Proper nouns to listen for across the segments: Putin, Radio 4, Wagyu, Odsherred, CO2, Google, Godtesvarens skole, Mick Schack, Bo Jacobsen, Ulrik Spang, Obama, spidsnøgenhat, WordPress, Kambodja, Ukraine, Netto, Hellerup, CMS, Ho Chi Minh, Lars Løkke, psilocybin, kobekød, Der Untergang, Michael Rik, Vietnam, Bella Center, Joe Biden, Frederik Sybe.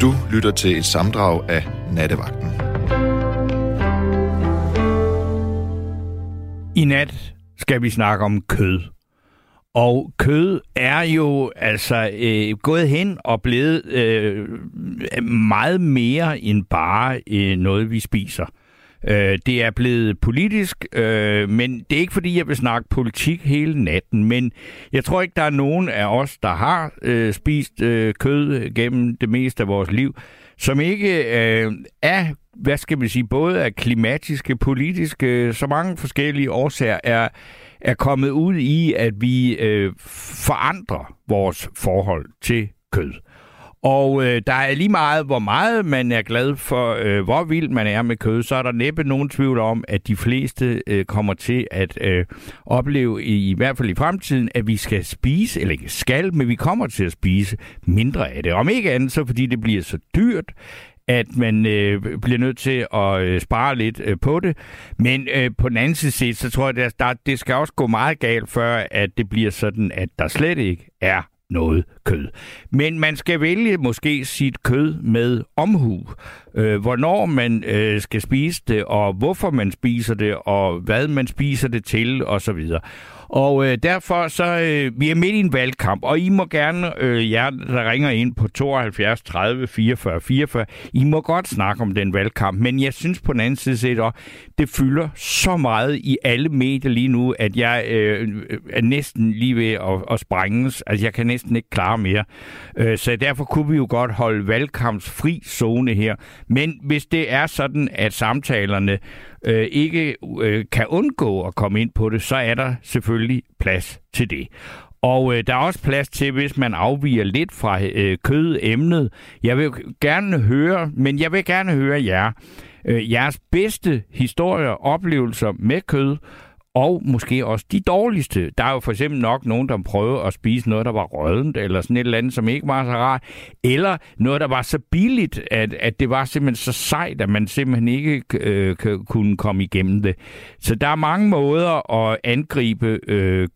Du lytter til et samdrag af Nattevagten. I nat skal vi snakke om kød. Og kød er jo altså gået hen og blevet meget mere end bare noget, vi spiser. Det er blevet politisk, men det er ikke fordi, jeg vil snakke politik hele natten, men jeg tror ikke, der er nogen af os, der har spist kød gennem det meste af vores liv, som ikke er, hvad skal man sige, både af klimatiske, politiske, så mange forskellige årsager er kommet ud i, at vi forandrer vores forhold til kød. Og der er lige meget, hvor meget man er glad for, hvor vild man er med kød, så er der næppe nogen tvivl om, at de fleste kommer til at opleve, i hvert fald i fremtiden, at vi skal spise, eller ikke skal, men vi kommer til at spise mindre af det. Om ikke andet, så fordi det bliver så dyrt, at man bliver nødt til at spare lidt på det. Men på den anden side, så tror jeg, at det skal også gå meget galt, før at det bliver sådan, at der slet ikke er noget kød. Men man skal vælge måske sit kød med omhu. Hvornår man skal spise det, og hvorfor man spiser det, og hvad man spiser det til, osv. Og derfor så, vi er midt i en valgkamp, og I må gerne, jer der ringer ind på 72 30 44 44, I må godt snakke om den valgkamp, men jeg synes på den anden side set også, det fylder så meget i alle medier lige nu, at jeg er næsten lige ved at sprænges, altså jeg kan næsten ikke klare mere. Så derfor kunne vi jo godt holde valgkampsfri zone her, men hvis det er sådan, at samtalerne ikke kan undgå at komme ind på det, så er der selvfølgelig plads til det. Og der er også plads til, hvis man afviger lidt fra kødemnet. Jeg vil gerne høre, men jeg vil gerne høre jer. Jeres bedste historier, oplevelser med kød, og måske også de dårligste. Der er jo for eksempel nok nogen, der prøver at spise noget, der var rødent, eller sådan et eller andet, som ikke var så rart, eller noget, der var så billigt, at det var simpelthen så sejt, at man simpelthen ikke kunne komme igennem det. Så der er mange måder at angribe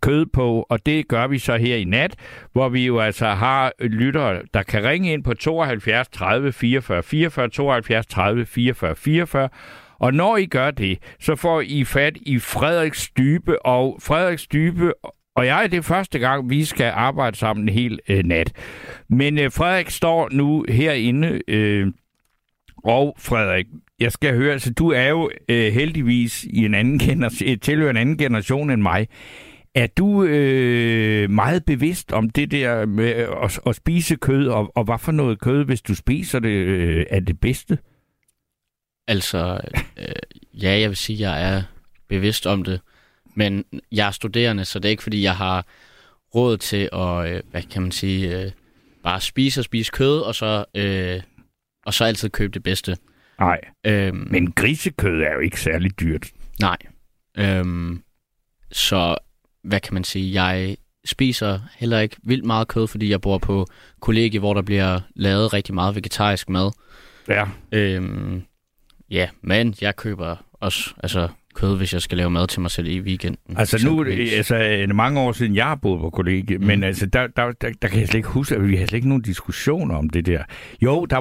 kød på, og det gør vi så her i nat, hvor vi jo altså har lyttere, der kan ringe ind på 72 30 44 44, 72 30 44 44, og når I gør det, så får I fat i Frederik Sybe, og Frederik Sybe og jeg, det er første gang, vi skal arbejde sammen en hel nat. Men Frederik står nu herinde, og Frederik, jeg skal høre, så du er jo heldigvis i en anden tilhører en anden generation end mig. Er du meget bevidst om det der med at spise kød, og hvad for noget kød, hvis du spiser det, er det bedste? Altså, ja, jeg vil sige, at jeg er bevidst om det, men jeg er studerende, så det er ikke, fordi jeg har råd til at, hvad kan man sige, bare spise kød, og så altid købe det bedste. Nej, men grisekød er jo ikke særlig dyrt. Nej, så hvad kan man sige, jeg spiser heller ikke vildt meget kød, fordi jeg bor på kollegie, hvor der bliver lavet rigtig meget vegetarisk mad. Ja. Ja, men jeg køber også kød, hvis jeg skal lave mad til mig selv i weekenden. Altså nu er det mange år siden, jeg har boet på kollegie, men altså, der kan jeg slet ikke huske, at vi havde slet ikke nogen diskussioner om det der. Jo, der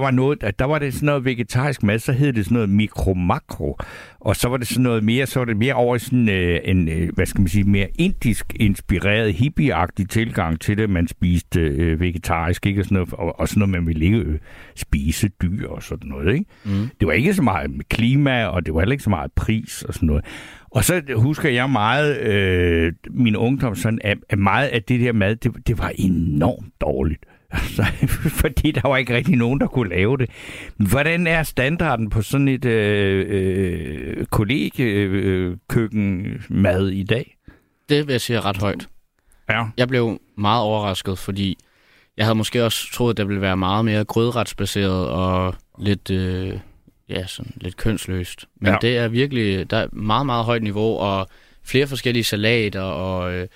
var det sådan noget vegetarisk mad, så hed det sådan noget mikro-makro, og så var det sådan noget mere, så var det mere over sådan en, hvad skal man sige, mere indisk inspireret, hippie-agtig tilgang til det, man spiste vegetarisk, ikke? Og sådan noget, og sådan noget, man ville ikke spise dyr og sådan noget, ikke? Mm. Det var ikke så meget klima, og det var heller ikke så meget pris og sådan noget. Og så husker jeg meget min ungdom sådan, at meget af det der mad, det var enormt dårligt. Altså, fordi der var ikke rigtig nogen, der kunne lave det. Hvordan er standarden på sådan et kollegiekøkkenmad i dag? Det vil jeg sige er ret højt. Ja. Jeg blev meget overrasket, fordi jeg havde måske også troet, at der ville være meget mere grødretsbaseret og lidt... Ja, sådan lidt kønsløst. Men ja. Det er virkelig, der er meget, meget højt niveau, og flere forskellige salater, og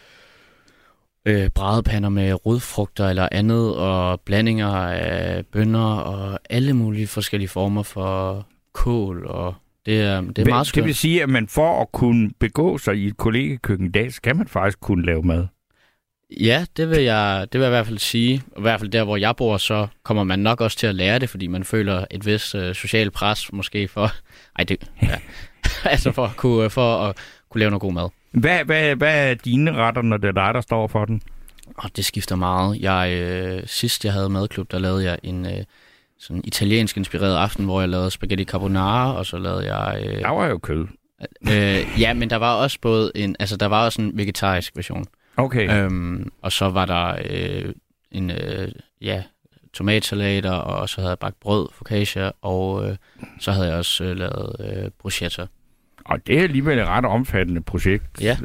bradepander med rodfrugter eller andet, og blandinger af bønner, og alle mulige forskellige former for kål, og det er meget skønt. Det vil sige, at man for at kunne begå sig i et kollegekøkken i dag, skal man faktisk kunne lave mad? Ja, det vil jeg i hvert fald sige. I hvert fald der, hvor jeg bor, så kommer man nok også til at lære det, fordi man føler et vist socialt pres måske for... Ej, det... Ja. altså for at kunne lave noget god mad. Hvad er dine retter, når det er dig, der står for den? Det skifter meget. Sidst jeg havde madklub, der lavede jeg en sådan italiensk inspireret aften, hvor jeg lavede spaghetti carbonara, og så lavede jeg... Der var jo kød. Ja, men der var også både en... Altså, der var også en vegetarisk version. Okay. Og så var der tomatsalater, og så havde jeg bagt brød, focaccia, og så havde jeg også lavet bruschetta. Og det er alligevel et ret omfattende projekt. Ja.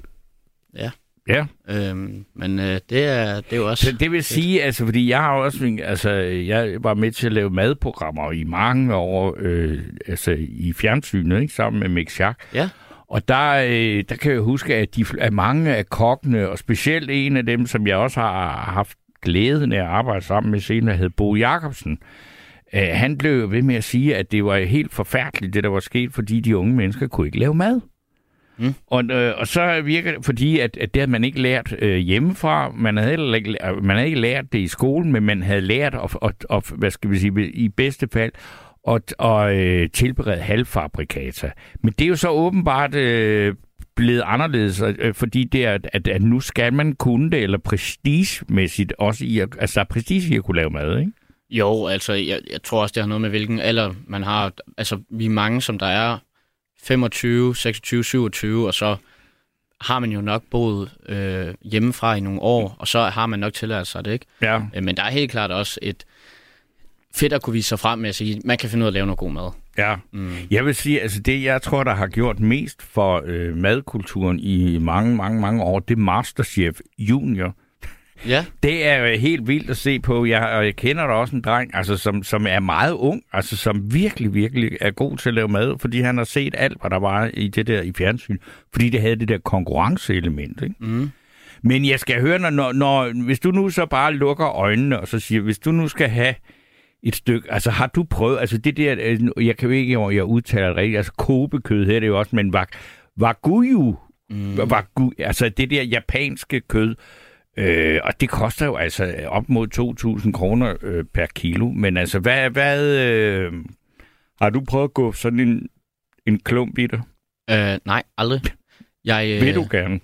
Men det er jo også... Det vil sige, altså, fordi jeg har også... Altså, jeg var med til at lave madprogrammer i mange år, i fjernsynet, ikke, sammen med Mick Schack. Ja. Og der kan jeg huske, at mange af kokkene, og specielt en af dem, som jeg også har haft glæden af at arbejde sammen med senere, hed Bo Jacobsen. Han blev ved med at sige, at det var helt forfærdeligt, det der var sket, fordi de unge mennesker kunne ikke lave mad. Mm. Og så virker det, fordi at det havde man ikke lært hjemmefra, man havde ikke lært det i skolen, men man havde lært at hvad skal vi sige, i bedste fald, og tilberede halvfabrikata. Men det er jo så åbenbart blevet anderledes, fordi det er, at nu skal man kunne det, eller prestigemæssigt også i at... Altså, der er prestige i at kunne lave mad, ikke? Jo, altså, jeg tror også, det har noget med, hvilken alder man har. Altså, vi er mange, som der er 25, 26, 27, og så har man jo nok boet hjemmefra i nogle år, og så har man nok tillært sig det, ikke? Ja. Men der er helt klart også et... fedt at kunne vise sig frem med at sige, man kan finde ud af at lave noget god mad. Ja, jeg vil sige, altså det, jeg tror, der har gjort mest for madkulturen i mange år, det er Masterchef Junior. Ja. Det er jo helt vildt at se på, og jeg kender da også en dreng, altså, som er meget ung, altså som virkelig, virkelig er god til at lave mad, fordi han har set alt, hvad der var i det der i fjernsyn, fordi det havde det der konkurrenceelement, ikke? Mm. Men jeg skal høre, når, hvis du nu så bare lukker øjnene, og så siger, hvis du nu skal have et stykke, altså har du prøvet, altså det der, jeg kan jo ikke, om jeg udtaler det rigtigt, altså kobekød her, det er jo også, men Wagyu, altså det der japanske kød, og det koster jo altså op mod 2.000 kroner per kilo, men altså hvad har du prøvet at gå sådan en klump i det? Nej, aldrig. Vil du gerne?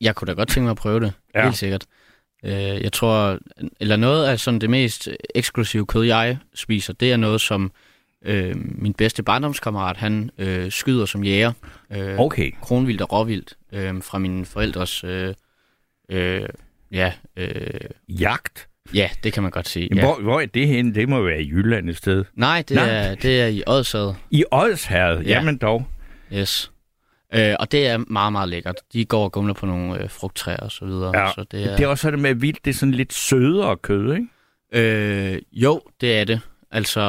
Jeg kunne da godt tænke mig at prøve det, ja. Helt sikkert. Jeg tror, eller noget af sådan det mest eksklusive kød, jeg spiser, det er noget, som min bedste barndomskammerat, han skyder som jæger. Okay. Kronvildt og råvildt fra mine forældres jagt. Ja, det kan man godt sige. Ja. Hvor er det henne? Det må være i Jylland et sted. Nej, det er i Odsherred. I Odsherred? Ja. Jamen dog. Yes. Og det er meget, meget lækkert. De går og gumler på nogle frugttræer og så videre. Ja. Så det er også det med vildt, det er sådan lidt sødere kød, ikke? Jo, det er det. Altså,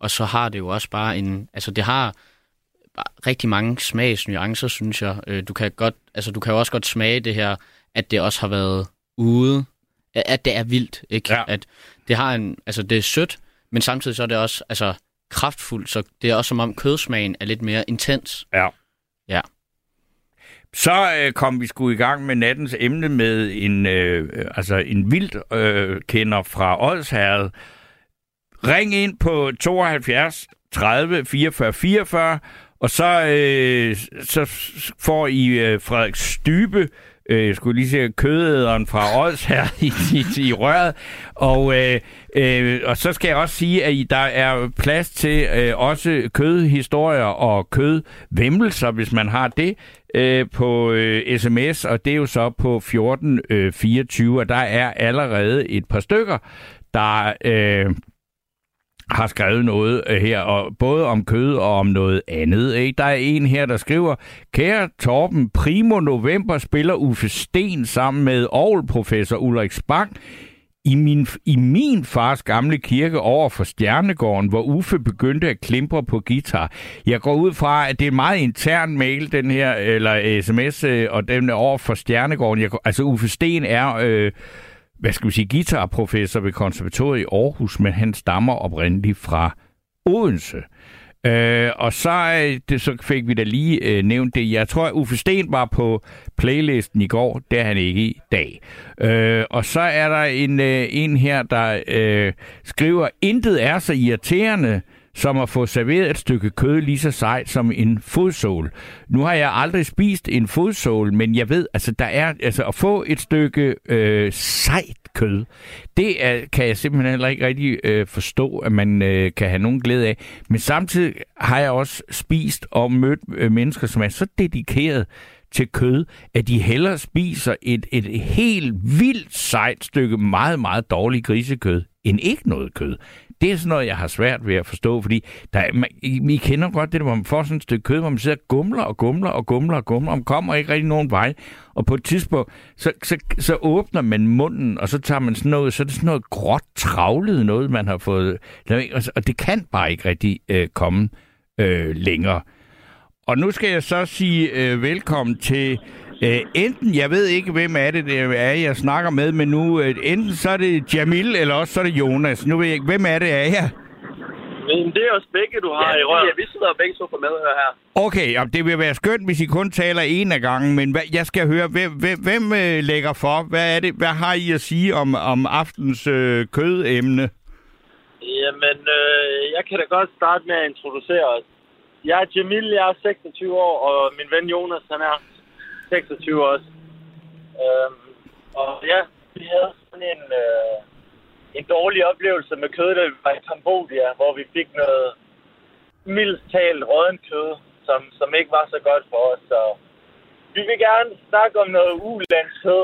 og så har det jo også bare en... Altså, det har rigtig mange smagsnuancer, synes jeg. Du kan jo også godt smage det her, at det også har været ude. At det er vildt, ikke? Ja. At det har en... Altså, det er sødt, men samtidig så er det også... Altså, kraftfuldt, så det er også som om kødsmagen er lidt mere intens. Ja. Så kom vi sgu i gang med nattens emne med en vildtkender fra Odsherred. Ring ind på 72 30 44 44, og så får I Frederik Sybe, skulle lige se kødæderen fra Odsherred i røret. Og så skal jeg også sige, at der er plads til også kødhistorier og kødvimmelser, hvis man har det, på sms, og det er jo så på 1424, og der er allerede et par stykker, der har skrevet noget her, og både om kød og om noget andet, ikke? Der er en her, der skriver: Kære Torben, primo november spiller Uffe Sten sammen med orgelprofessor Ulrik Spang i min fars gamle kirke over for Stjernegården, hvor Uffe begyndte at klimpre på guitar. Jeg går ud fra, at det er en meget intern mail, den her, eller sms, og den er over for Stjernegården. Uffe Sten er... hvad skal vi sige, guitarprofessor ved konservatoriet i Aarhus, men han stammer oprindeligt fra Odense. Og så fik vi da lige nævnt det. Jeg tror, Uffe Sten var på playlisten i går. Det er han ikke i dag. Og så er der en her, der skriver, intet er så irriterende som at få serveret et stykke kød lige så sejt som en fodsål. Nu har jeg aldrig spist en fodsål, men jeg ved, altså der er altså at få et stykke sejt kød. Det kan jeg simpelthen heller ikke rigtig forstå, at man kan have nogen glæde af. Men samtidig har jeg også spist og mødt mennesker, som er så dedikeret til kød, at de hellere spiser et helt vildt sejt stykke meget, meget dårligt grisekød, end ikke noget kød. Det er sådan noget, jeg har svært ved at forstå, fordi I kender godt det, hvor man får sådan et stykke kød, hvor man sidder og gumler, og man kommer ikke rigtig nogen vej. Og på et tidspunkt, så åbner man munden, og så tager man sådan noget, så er det sådan noget gråt travlet noget, man har fået. Og det kan bare ikke rigtig komme længere. Og nu skal jeg så sige velkommen til enten, jeg ved ikke, hvem er det er, jeg snakker med, men nu enten så er det Jamil, eller også så er det Jonas. Nu ved jeg ikke, hvem er det er jeg? Men det er også begge, du har i røret. Ja, vi sidder begge så for medhør her. Okay, og det vil være skønt, hvis I kun taler en af gangen, men jeg skal høre, hvem lægger for? Hvad er det? Hvad har I at sige om aftens kødemne? Jamen, jeg kan da godt starte med at introducere os. Jeg er Jamil, jeg er 26 år, og min ven Jonas, han er 26 også. Og ja, vi havde sådan en dårlig oplevelse med kød, da vi var i Kambodja, hvor vi fik noget mildt talt rådent kød, som ikke var så godt for os. Så vi vil gerne snakke om noget ulandskød,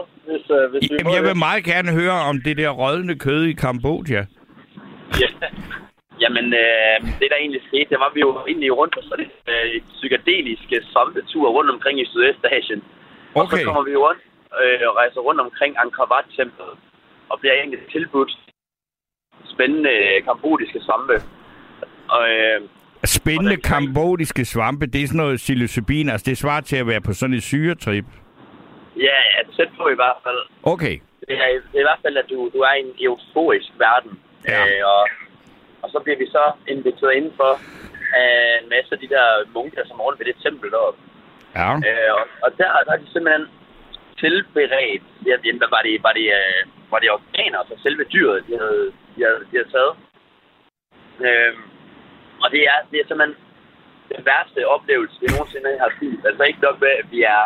hvis vi må. Jeg vil meget gerne høre om det der rådende kød i Kambodja. Ja. Jamen, det der egentlig skete, der var vi jo egentlig rundt på sådan en psykedelisk svampetur rundt omkring i Sydøstasien. Okay. Og så kommer vi rundt og rejser rundt omkring Angkor Wat-templet og bliver egentlig tilbudt spændende kambodiske svampe. Spændende kambodiske svampe, det er sådan noget psilocybin, altså det svarer til at være på sådan en syretrip? Ja, tæt på i hvert fald. Okay. Det er i hvert fald, at du er i en euforisk verden. Ja. Og så bliver vi så inviteret indenfor af en masse af de der munker, som er rundt ved det tempel deroppe. Ja. Og der er de simpelthen tilberedt. Var det organer, altså selve dyret, de havde taget. Og det er simpelthen den værste oplevelse, vi nogensinde har set. Altså ikke nok med, at vi er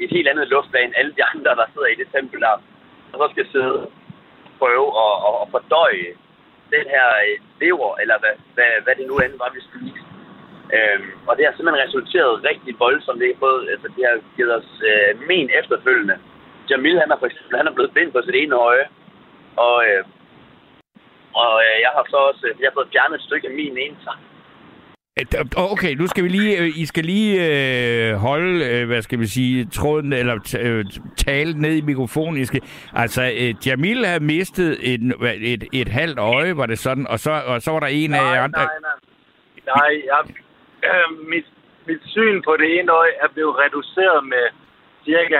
i et helt andet luftlag end alle de andre, der sidder i det tempel der. Og så skal sidde og prøve og fordøje den her lever, eller hvad det nu end var, vi spiste. Og det har simpelthen resulteret rigtig voldsomt. Det har fået, altså det har givet os men efterfølgende. Jamil, han er blevet blind på sit ene øje, og jeg har så også jeg har fået fjernet et stykke af min ene tand. Okay, nu skal vi lige, I skal lige holde, hvad skal vi sige, tråden, eller tale ned i mikrofonen. Altså, Jamil havde mistet et halvt øje, var det sådan, og så var der en af jer andre. Nej, mit syn på det ene øje er blevet reduceret med cirka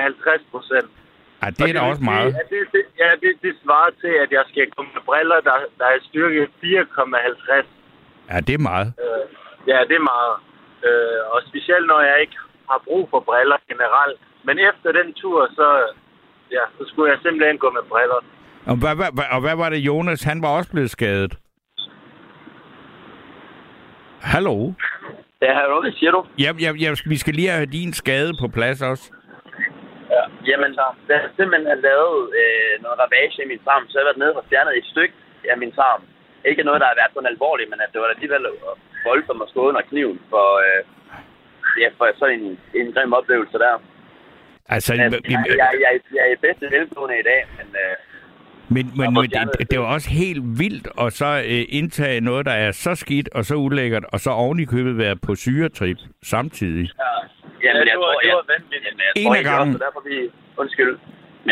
50%. Ej, det er da også meget. Ja, det svarer til, at jeg skal komme med briller, der er styrke 4,50. Ja, det er meget. Ja, det er meget. Og specielt, når jeg ikke har brug for briller generelt. Men efter den tur, så skulle jeg simpelthen gå med briller. Og hvad var det, Jonas? Han var også blevet skadet. Hallo? Ja, hallo, hvad siger du? Ja, vi skal lige have din skade på plads også. Ja, jamen, der er simpelthen lavet noget ravage i min tarm, så jeg har været nede og fjernet et stykke af min tarm. Ikke noget, der har været sådan alvorligt, men at det var alligevel voldsomt at stå under kniven for sådan en grim oplevelse der. Altså, jeg er i bedste velstående i dag, men det var også helt vildt at så indtage noget, der er så skidt og så ulækkert, og så oven i købet være på syretrip samtidig. Ja, men jeg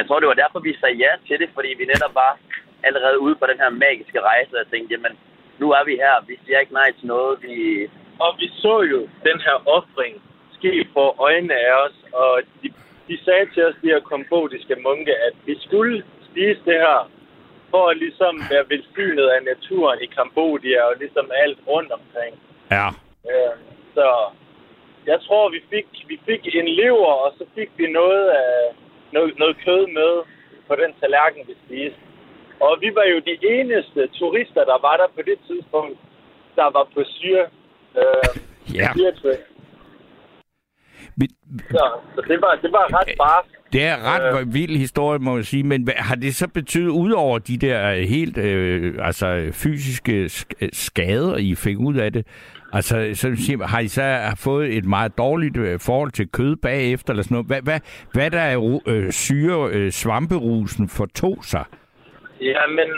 tror, det var derfor, vi sagde ja til det, fordi vi netop var allerede ude på den her magiske rejse, og jeg tænkte, jamen, nu er vi her, vi siger ikke nej til noget, Og vi så jo den her ofring ske for øjnene af os, og de sagde til os, de her kambodiske munke, at vi skulle spise det her, for at ligesom være velsignet af naturen i Kambodja, og ligesom alt rundt omkring. Ja. Så jeg tror, vi fik en lever, og så fik vi noget kød med på den tallerken, vi spiste. Og vi var jo de eneste turister, der var der på det tidspunkt, der var på syretrip. Så det var ret barsk. Det er ret vild historie, må jeg sige, men har det så betydet, udover de der helt fysiske skader, I fik ud af det, altså, så har I så fået et meget dårligt forhold til kød bagefter, eller sådan noget? Hvad der er svamperusen fortog sig? Jamen,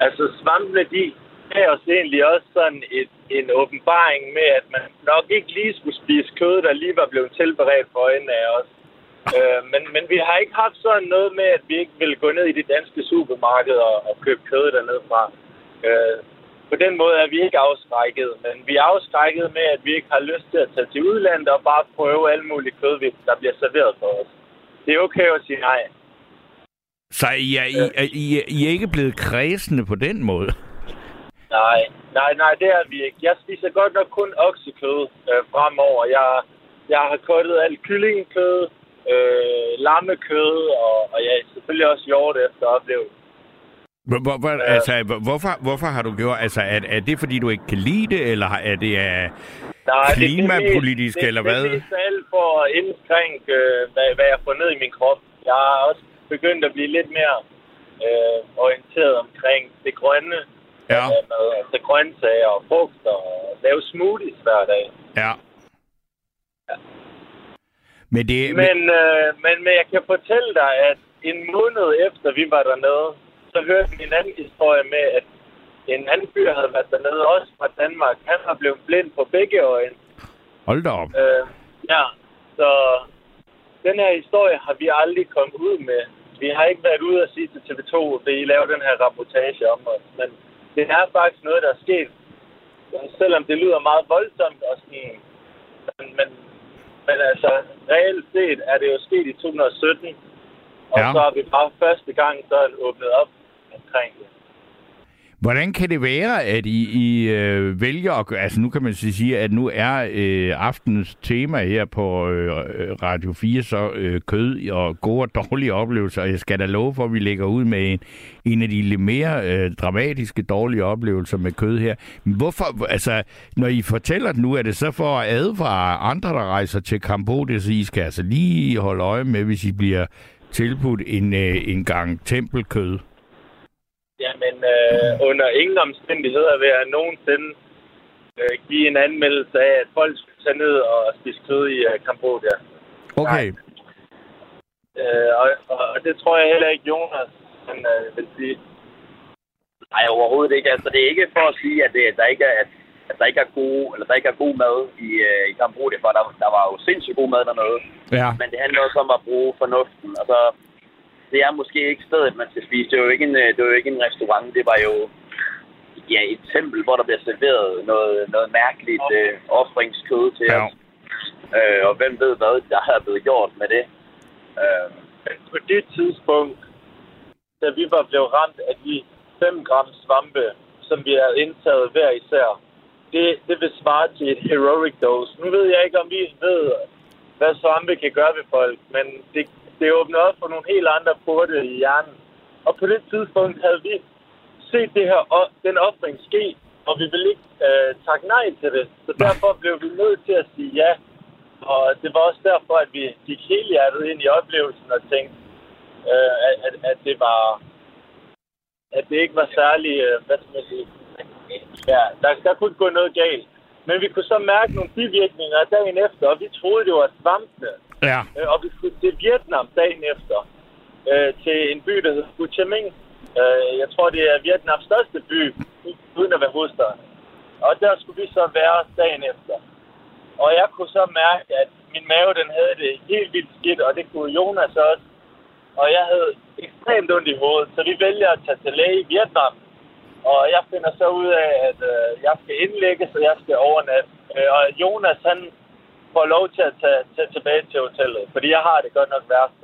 altså svampene, de gav os egentlig også sådan en åbenbaring med, at man nok ikke lige skulle spise kød, der lige var blevet tilberedt for øjnene af os. Men vi har ikke haft sådan noget med, at vi ikke ville gå ned i det danske supermarked og købe kød dernede fra. På den måde er vi ikke afskrækket, men vi er afskrækket med, at vi ikke har lyst til at tage til udlandet og bare prøve alle mulige kød, der bliver serveret for os. Det er okay at sige nej. Så I er ikke blevet kredsende på den måde? Nej, det er vi ikke. Jeg spiser godt nok kun oksekød fremover. Jeg har kuttet alt kyllingkød, lammekød og selvfølgelig også hjort efter oplevelsen. Hvorfor har du gjort? Altså, er det fordi du ikke kan lide det, eller er det klimapolitisk eller hvad? Det er alt for indskræng, hvad jeg får ned i min krop. Jeg har også begyndt at blive lidt mere orienteret omkring det grønne, altså grøntsager og frugt og lave smoothies hver dag. Ja. Men jeg kan fortælle dig, at en måned efter vi var dernede, så hørte vi en anden historie med, at en anden fyr havde været dernede, også fra Danmark. Han var blevet blind på begge øjne. Hold da op. Så den her historie har vi aldrig kommet ud med. Vi har ikke været ude og sige til TV2, at I laver den her rapportage om os. Men det er faktisk noget, der er sket. Selvom det lyder meget voldsomt og sådan. Men altså, reelt set er det jo sket i 2017. Og så har vi bare første gang sådan åbnet op omkring det. Hvordan kan det være, at I vælger at gøre... Altså nu kan man sige, at nu er aftenens tema her på Radio 4 så kød og gode og dårlige oplevelser. Jeg skal da love for, at vi lægger ud med en af de lidt mere dramatiske dårlige oplevelser med kød her. Men hvorfor... Altså, når I fortæller det nu, er det så for at advare andre, der rejser til Kambodja, så I skal altså lige holde øje med, hvis I bliver tilbudt en gang tempelkød? Jamen, under ingen omstændigheder vil jeg nogensinde give en anmeldelse af, at folk skal tage ned og spise kød i Kambodja. Okay. Og det tror jeg heller ikke, Jonas vil sige. Nej, overhovedet ikke. Altså, det er ikke for at sige, at der ikke er god mad i Kambodja, for der var jo sindssygt god mad dernede. Ja. Men det handler også om at bruge fornuften, og så... Det er måske ikke stedet, man skal spise. Det var jo ikke en restaurant. Det var jo et tempel, hvor der bliver serveret noget mærkeligt offringskød til os. Og hvem ved, hvad der har blevet gjort med det. På det tidspunkt, da vi var blevet ramt af de 5 gram svampe, som vi havde indtaget hver især, det vil svare til et heroic dose. Nu ved jeg ikke, om vi ved, hvad svampe kan gøre ved folk, men det åbner op for nogle helt andre porte i hjernen. Og på det tidspunkt havde vi set det her, den offring ske, og vi ville ikke takke nej til det. Så derfor blev vi nødt til at sige ja. Og det var også derfor, at vi gik helhjertet ind i oplevelsen og tænkte, at det ikke var særlig... hvad skal man sige? Ja, der kunne gå noget galt. Men vi kunne så mærke nogle bivirkninger dagen efter, og vi troede, det var svampene. Ja. Og vi skulle til Vietnam dagen efter, til en by, der hedder Ho Chi Minh. Jeg tror, det er Vietnams største by, uden at være hovedstaden. Og der skulle vi så være dagen efter. Og jeg kunne så mærke, at min mave, den havde det helt vildt skidt, og det kunne Jonas også. Og jeg havde ekstremt ondt i hovedet, så vi vælger at tage til læge i Vietnam. Og jeg finder så ud af, at jeg skal indlægges, og jeg skal overnatte. Og Jonas, han får lov til at tage tilbage til hotellet, fordi jeg har det godt nok værst.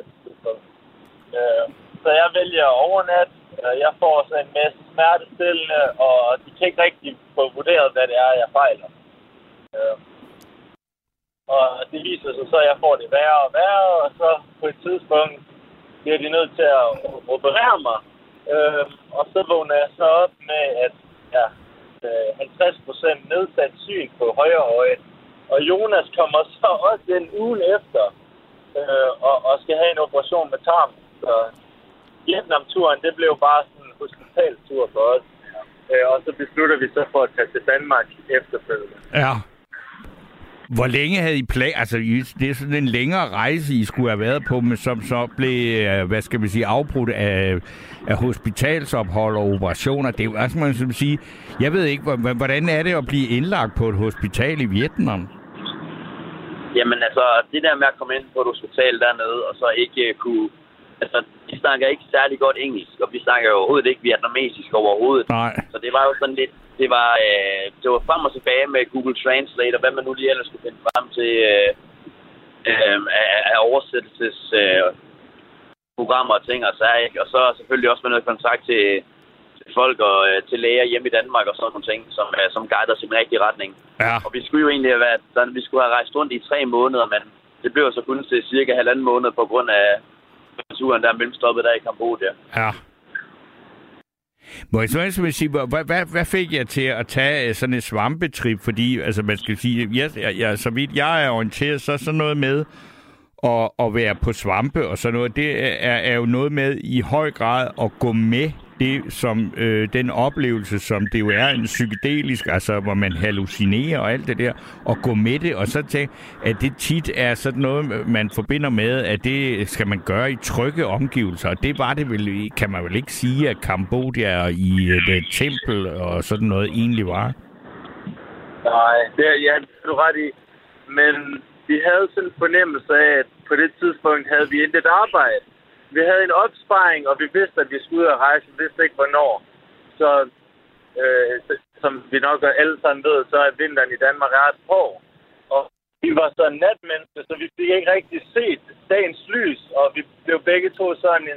Så jeg vælger overnat. Jeg får så en masse smertestillende, og de kan ikke rigtig få vurderet, hvad det er, jeg fejler. Og det viser sig så, at jeg får det værre og værre, og så på et tidspunkt bliver de nødt til at operere mig. Og så vågner jeg så op med, at jeg 50% nedsat syn på højre øje. Og Jonas kommer så også den ugen efter og skal have en operation med tarmen. Så Vietnam-turen, det blev bare sådan en hospitaltur for os. Og så beslutter vi så for at tage til Danmark efterfølgende. Ja. Hvor længe havde I altså, det er sådan en længere rejse, I skulle have været på, men som så blev, hvad skal man sige, afbrudt af hospitalsophold og operationer. Det er jo også, man skal sige, jeg ved ikke, hvordan er det at blive indlagt på et hospital i Vietnam? Jamen altså, det der med at komme ind på et hospital dernede, og så ikke kunne... Altså, de snakker ikke særlig godt engelsk, og vi snakker jo overhovedet ikke vietnamesisk overhovedet. Nej. Så det var jo sådan lidt... Det var frem og tilbage med Google Translate, og hvad man nu lige ellers skulle finde frem til af oversættelsesprogrammer og ting og sager, ikke? Og så selvfølgelig også med noget kontakt til folk og til læger hjemme i Danmark og sådan nogle ting, som guider os i den rigtige retning. Ja. Og vi skulle jo egentlig have været sådan, vi skulle have rejst rundt i 3 måneder, men det blev så kun til cirka 1,5 måned på grund af turen, der er mellemstoppet der i Kambodja. Ja. Må jeg så sige, hvad fik jeg til at tage sådan et svampetrip? Fordi, altså man skal sige, så vidt jeg er orienteret, så er sådan noget med at være på svampe og sådan noget. Det er jo noget med i høj grad at gå med det, som den oplevelse, som det jo er en psykedelisk, altså hvor man hallucinerer og alt det der, og gå med det, og så tænke, at det tit er sådan noget, man forbinder med, at det skal man gøre i trygge omgivelser, og det var det vel, kan man vel ikke sige, at Kambodja i et tempel og sådan noget egentlig var? Nej, det er ja, du ret i, men vi havde sådan en fornemmelse af, at på det tidspunkt havde vi intet arbejde. Vi havde en opsparing, og vi vidste, at vi skulle ud og rejse. Vi vidste ikke, hvornår. Så som vi nok alle sammen ved, så er vinteren i Danmark ret hård. Og vi var så natmennesker, så vi fik ikke rigtig set dagens lys. Og vi blev begge to sådan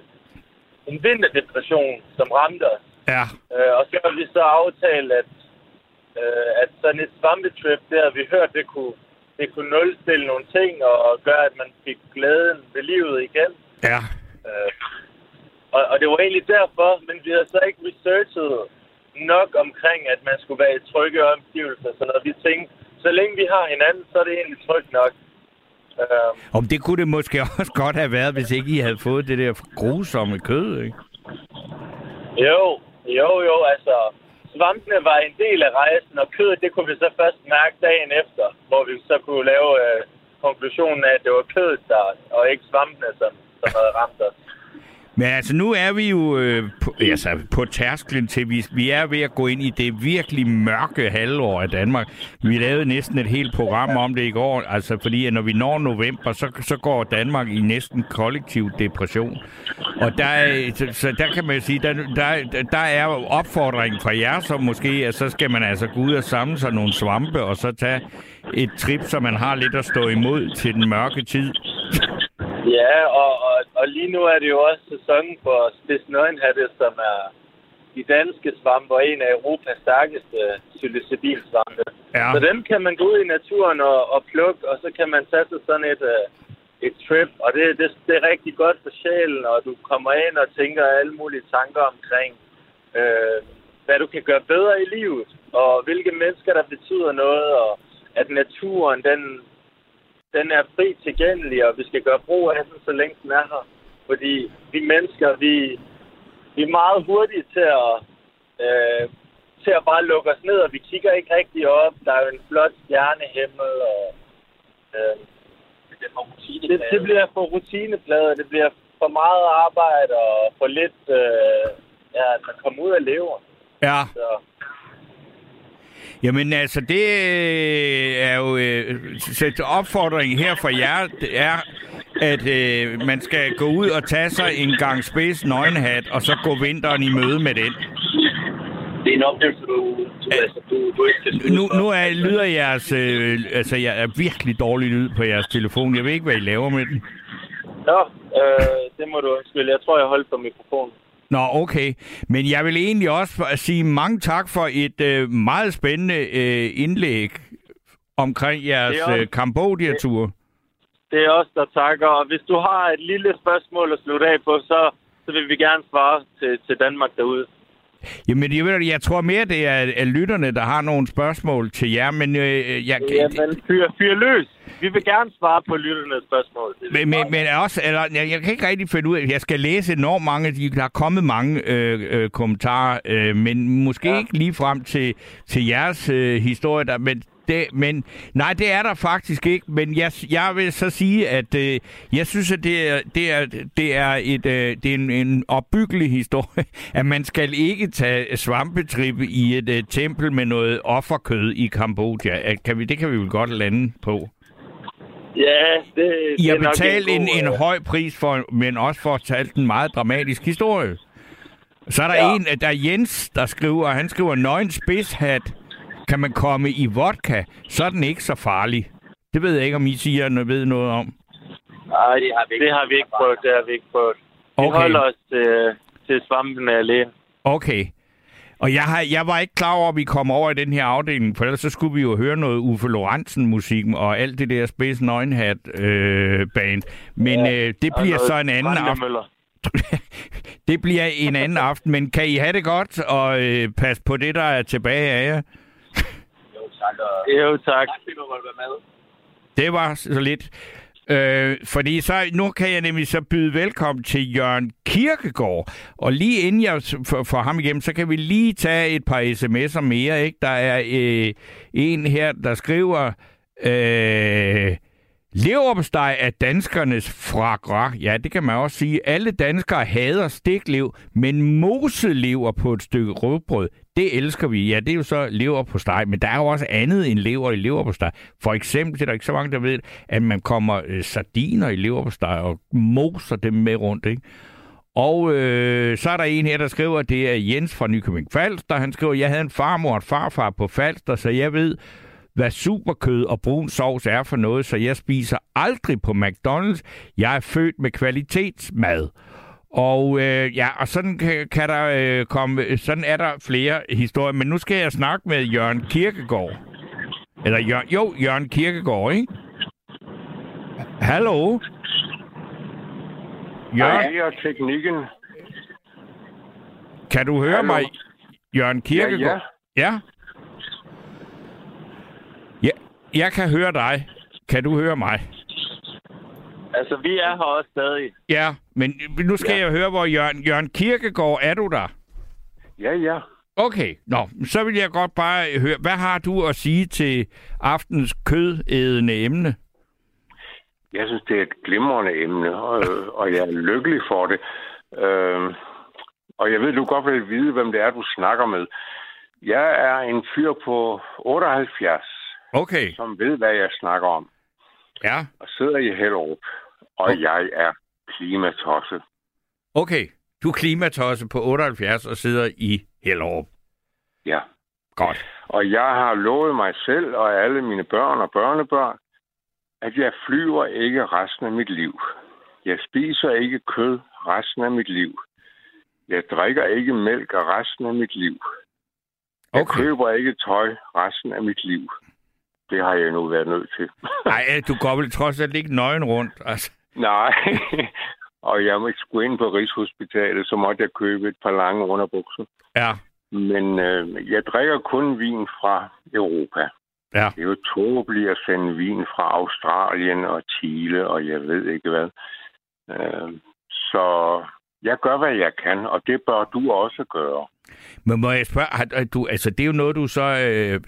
en vinterdepression, som ramte os. Ja. Og så havde vi så aftalt, at sådan et svampetrip, det havde vi hørt, det kunne nulstille nogle ting og gøre, at man fik glæden ved livet igen. Ja. Og det var egentlig derfor, men vi havde så ikke researchet nok omkring, at man skulle være i trygge omgivelser. Så når vi tænkte, så længe vi har hinanden, så er det egentlig trygt nok. Om det kunne det måske også godt have været, hvis ikke I havde fået det der grusomme kød, ikke? Jo, altså svampene var en del af rejsen, og kødet, det kunne vi så først mærke dagen efter, hvor vi så kunne lave konklusionen af, at det var kødet der, og ikke svampene, som havde ramt os. Men altså, nu er vi jo på tærsklen til, vi er ved at gå ind i det virkelig mørke halvår af Danmark. Vi lavede næsten et helt program om det i går, altså fordi at når vi når november, så går Danmark i næsten kollektiv depression. Og der kan man jo sige, der er opfordringen fra jer, som måske, at så skal man altså gå ud og samle sig nogle svampe, og så tage et trip, så man har lidt at stå imod til den mørke tid. Ja, og lige nu er det jo også sæsonen for spidsnøgenhatte, som er de danske svampe og en af Europas stærkeste psilocybinsvampe. Ja. Så dem kan man gå ud i naturen og plukke, og så kan man tage sig sådan et trip. Og det er rigtig godt for sjælen, og du kommer ind og tænker alle mulige tanker omkring, hvad du kan gøre bedre i livet, og hvilke mennesker, der betyder noget, og at naturen, den er fri tilgængelig, og vi skal gøre brug af den, så længe den er her. Fordi vi mennesker, vi er meget hurtige til at bare lukke os ned, og vi kigger ikke rigtig op. Der er jo en flot stjernehimmel, og det bliver for rutineplader, det bliver for meget arbejde, og for lidt at man kommer ud og lever. Ja. Så. Jamen altså, det er jo opfordringen her fra jer, er, at man skal gå ud og tage sig en gang spids nøgenhat, og så gå vinteren i møde med den. Det er en oplevelse, du ikke kan slutte. Nu lyder jeres... altså, jeg er virkelig dårlig lyd på jeres telefon. Jeg ved ikke, hvad I laver med den. Nå, det må du undskylde. Jeg tror, jeg holdt på mikrofonen. Nå, okay. Men jeg vil egentlig også sige mange tak for et meget spændende indlæg omkring jeres Kambodja-tur. Det er os, der takker. Og hvis du har et lille spørgsmål at slutte af på, så vil vi gerne svare til Danmark derude. Jamen, jeg tror mere, det er lytterne, der har nogle spørgsmål til jer, men jeg... Jamen, fyr løs! Vi vil gerne svare på lytternes spørgsmål. Men også, eller, jeg kan ikke rigtig finde ud af, jeg skal læse enormt mange, der er kommet mange kommentarer, men måske ikke lige frem til jeres historie, der... Men det er der faktisk ikke, men jeg vil så sige, at jeg synes, at det er en opbyggelig historie, at man skal ikke tage svampetrip i et tempel med noget offerkød i Kambodja. Det kan vi vel godt lande på. Ja, det I har betalt en høj pris for, men også for at tale en meget dramatisk historie. Så er der en, der er Jens, der skriver, og han skriver, nøgen spidshat. Kan man komme i vodka, så er den ikke så farlig. Det ved jeg ikke, om I siger, at I ved noget om. Nej, det har vi ikke prøvet. Vi holder os til svampen alene. Okay. Og jeg var ikke klar over, at vi kom over i den her afdeling, for ellers så skulle vi jo høre noget Uffe Lorentzen-musik og alt det der Space Nøgenhat-band. Det bliver så en anden aften. Det bliver en anden aften, men kan I have det godt, og pas på det, der er tilbage af jer. Jo, tak. Det var så lidt. Fordi så nu kan jeg nemlig så byde velkommen til Jørgen Kirkegaard. Og lige inden jeg får ham igennem, så kan vi lige tage et par sms'er mere. Ikke? Der er en her, der skriver... Leverpostej er danskernes fra. Ja, det kan man også sige. Alle danskere hader stiklev, men moselever på et stykke rødbrød, det elsker vi. Ja, det er jo så leverpostej, men der er jo også andet end lever i leverpostej. For eksempel, det er der ikke så mange, der ved, at man kommer sardiner i leverpostej og moser dem med rundt, ikke? Og så er der en her, der skriver, det er Jens fra Nykøbing Falster. Han skriver, jeg havde en farmor og en farfar på Falster, så jeg ved... hvad superkød og brun sovs er for noget, så jeg spiser aldrig på McDonald's. Jeg er født med kvalitetsmad. Og og sådan kan der komme, sådan er der flere historier. Men nu skal jeg snakke med Jørgen Kirkegaard. Eller Jørgen Kirkegaard, ikke? Hallo. Jørgen. Jeg er teknikken. Kan du høre mig, Jørgen Kirkegaard? Ja. Jeg kan høre dig. Kan du høre mig? Altså, vi er her også stadig. Ja, men nu skal jeg høre, hvor Jørgen Kirkegaard, er du der? Ja. Okay, så vil jeg godt bare høre, hvad har du at sige til aftens kødædende emne? Jeg synes, det er et glimrende emne, og jeg er lykkelig for det. Og jeg ved, du godt vil vide, hvem det er, du snakker med. Jeg er en fyr på 78. Okay. Som ved, hvad jeg snakker om. Ja. Og sidder i Hellerup, og jeg er klimatosse. Okay, du er klimatosse på 78 og sidder i Hellerup. Ja. Godt. Og jeg har lovet mig selv og alle mine børn og børnebørn, at jeg flyver ikke resten af mit liv. Jeg spiser ikke kød resten af mit liv. Jeg drikker ikke mælk resten af mit liv. Jeg køber ikke tøj resten af mit liv. Det har jeg nu været nødt til. Nej, du går vel trods alt ikke nøgen rundt, altså. Nej, og jeg måtte sgu ind på Rigshospitalet, så måtte jeg købe et par lange underbukser. Ja. Men jeg drikker kun vin fra Europa. Ja. Det er jo tåbeligt at sende vin fra Australien og Chile, og jeg ved ikke hvad. Så jeg gør, hvad jeg kan, og det bør du også gøre. Men må jeg spørge, det er jo noget, du så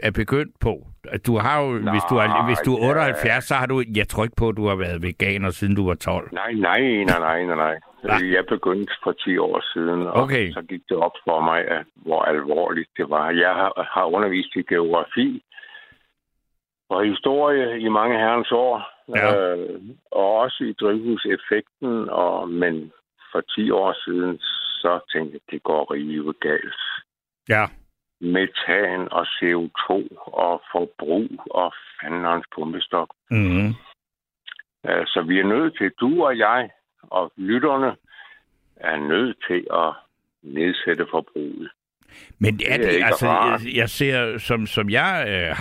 er begyndt på. Du har jo, hvis du er 78, så har du, jeg tror ikke på, at du har været veganer, siden du var 12. Nej. Jeg begyndte for 10 år siden, og så gik det op for mig, at hvor alvorligt det var. Jeg har undervist i geografi og historie i mange herrens år, og også i drivhuseffekten, men for 10 år siden, så tænkte jeg, at det går rive galt. Ja. Metan og CO2 og forbrug og fandens pumpestok. Mm-hmm. Så vi er nødt til, du og jeg og lytterne, er nødt til at nedsætte forbruget. Men er det, altså, jeg ser, som jeg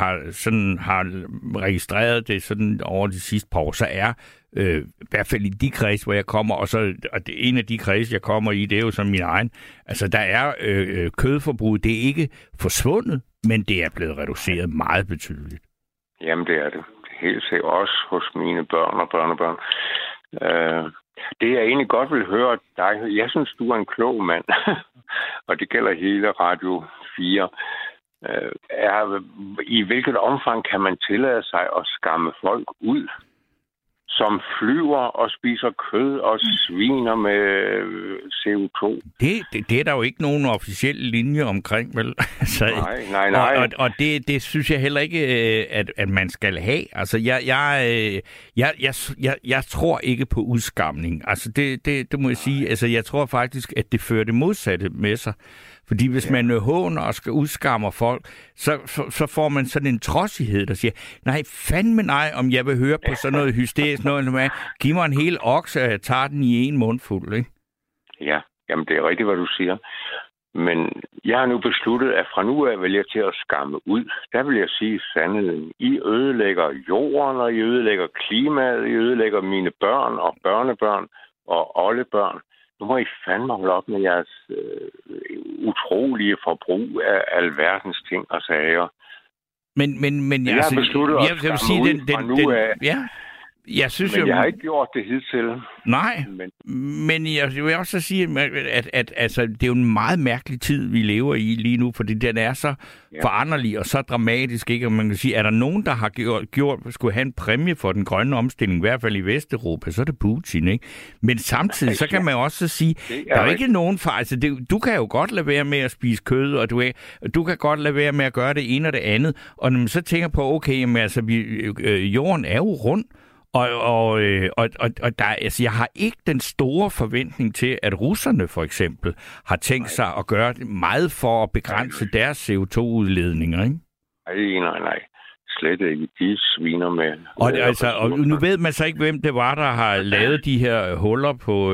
har registreret det sådan over de sidste par år, så er i hvert fald i de kreds, hvor jeg kommer, og det en af de kreds, jeg kommer i, det er jo som min egen, altså der er kødforbruget, det er ikke forsvundet, men det er blevet reduceret meget betydeligt. Jamen det er det. Helt sikkert også hos mine børn og børnebørn. Det jeg egentlig godt vil høre dig, jeg synes, du er en klog mand, og det gælder hele Radio 4. I hvilket omfang kan man tillade sig at skamme folk ud, som flyver og spiser kød og sviner med CO2? Det er der jo ikke nogen officiel linje omkring, vel? Altså, nej. Og det synes jeg heller ikke, at man skal have. Altså, jeg tror ikke på udskamning. Altså, det må jeg sige. Altså, jeg tror faktisk, at det fører det modsatte med sig. Fordi hvis man håner og skal udskamme folk, så får man sådan en trodsighed, der siger, nej, fandme nej, om jeg vil høre på sådan noget hysterisk noget. Giv mig en hel okse, og jeg tager den i en mundfuld, ikke? Ja, jamen det er rigtigt, hvad du siger. Men jeg har nu besluttet, at fra nu af vil jeg til at skamme ud. Der vil jeg sige sandheden. I ødelægger jorden, og I ødelægger klimaet, I ødelægger mine børn og børnebørn og oldebørn. Nu må I fandme holde op med jeres utrolige forbrug af alverdens ting og sager. Men jeg har besluttet at skamme ud fra nu af. Jeg synes, men jeg har ikke gjort det hidtil. Nej, men jeg vil også sige, at altså, det er jo en meget mærkelig tid, vi lever i lige nu, fordi den er så foranderlig og så dramatisk, ikke? Og man kan sige, er der nogen, der har skulle have en præmie for den grønne omstilling, i hvert fald i Vesteuropa, så er det Putin, ikke? Men samtidig, så kan man også sige, der er ikke nogen fejl. Altså, du kan jo godt lade være med at spise kød, og du kan godt lade være med at gøre det ene og det andet. Og når man så tænker på, okay, jamen, altså, jorden er jo rund, og der, altså, jeg har ikke den store forventning til, at russerne for eksempel har tænkt sig at gøre meget for at begrænse deres CO2-udledninger, ikke? Nej. Slet ikke. De sviner med. Og nu ved man så ikke, hvem det var, der har lavet de her huller på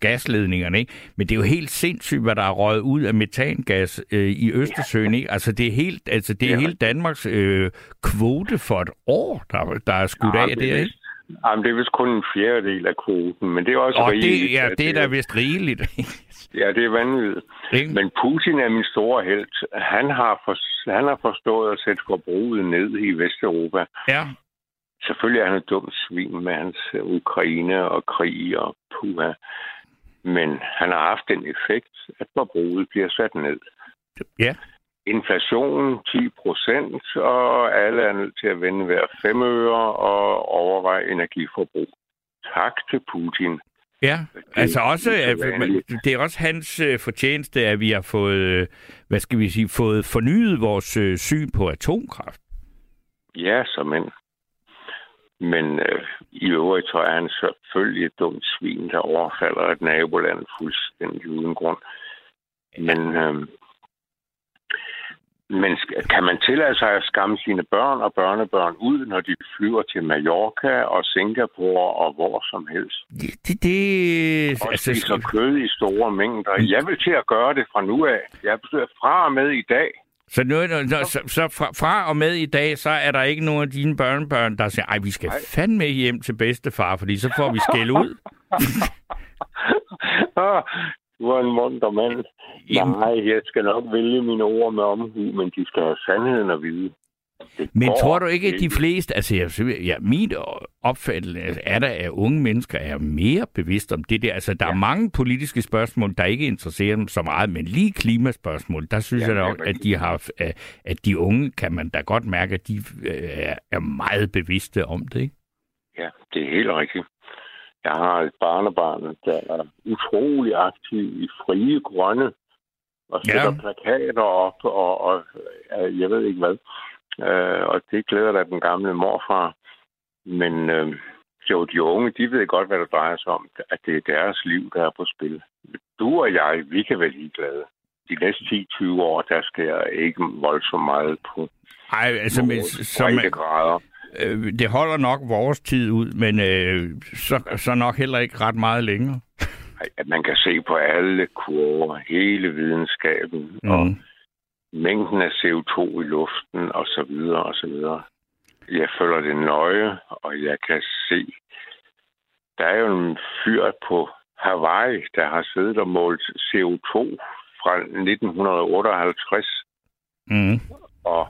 gasledningerne, ikke? Men det er jo helt sindssygt, hvad der er røget ud af metangas i Østersøen, ikke? Altså, det er helt, hele Danmarks kvote for et år, der er skudt af det, ikke? Jamen, det er vist kun en fjerdedel af kvoten, men det er også rigeligt. Det er da vist rigeligt. Ja, det er vanvittigt. Men Putin er min store helt. Han har forstået at sætte forbruget ned i Vesteuropa. Ja. Selvfølgelig er han et dumt svin med hans Ukraine og krig og puha. Men han har haft den effekt, at forbruget bliver sat ned. Ja. Inflationen 10%, og alle er nødt til at vende hver 5 øre og overveje energiforbrug. Tak til Putin. Ja, altså også, det er også hans fortjeneste, at vi har fået, fået fornyet vores syn på atomkraft. Ja, såmænd. Men i øvrigt så er han selvfølgelig et dumt svin, der overfalder et naboland fuldstændig uden grund. Men kan man tillade sig at skamme sine børn og børnebørn ud, når de flyver til Mallorca og Singapore og hvor som helst? Og spiser kød i store mængder. Jeg vil til at gøre det fra nu af. Jeg besøger fra og med i dag. Så, fra og med i dag, så er der ikke nogen af dine børnebørn, der siger, ej, vi skal fandme hjem til bedstefar, fordi så får vi skæld ud. Du er en munter mand. Nej, jeg skal nok vælge mine ord med omhu, men de skal have sandheden at vide. Men tror du ikke, at de fleste... Altså, min opfattelse er der, at unge mennesker er mere bevidste om det der. Altså, der er mange politiske spørgsmål, der ikke interesserer dem så meget, men lige klimaspørgsmål, der synes jeg nok, at de unge, kan man da godt mærke, at de er meget bevidste om det, ikke? Ja, det er helt rigtigt. Jeg har et barnebarn, der er utrolig aktiv i Frie Grønne, og sætter plakater op, og jeg ved ikke hvad. Og det glæder da den gamle morfar. Men de unge, de ved godt, hvad det drejer sig om, at det er deres liv, der er på spil. Du og jeg, vi kan være ligeglade. De næste 10-20 år, der sker ikke voldsomt meget på grader. Det holder nok vores tid ud, men så nok heller ikke ret meget længere. At man kan se på alle kurver, hele videnskaben og mængden af CO2 i luften osv. Jeg følger det nøje, og jeg kan se, der er jo en fyr på Hawaii, der har siddet og målt CO2 fra 1958. Mm. Og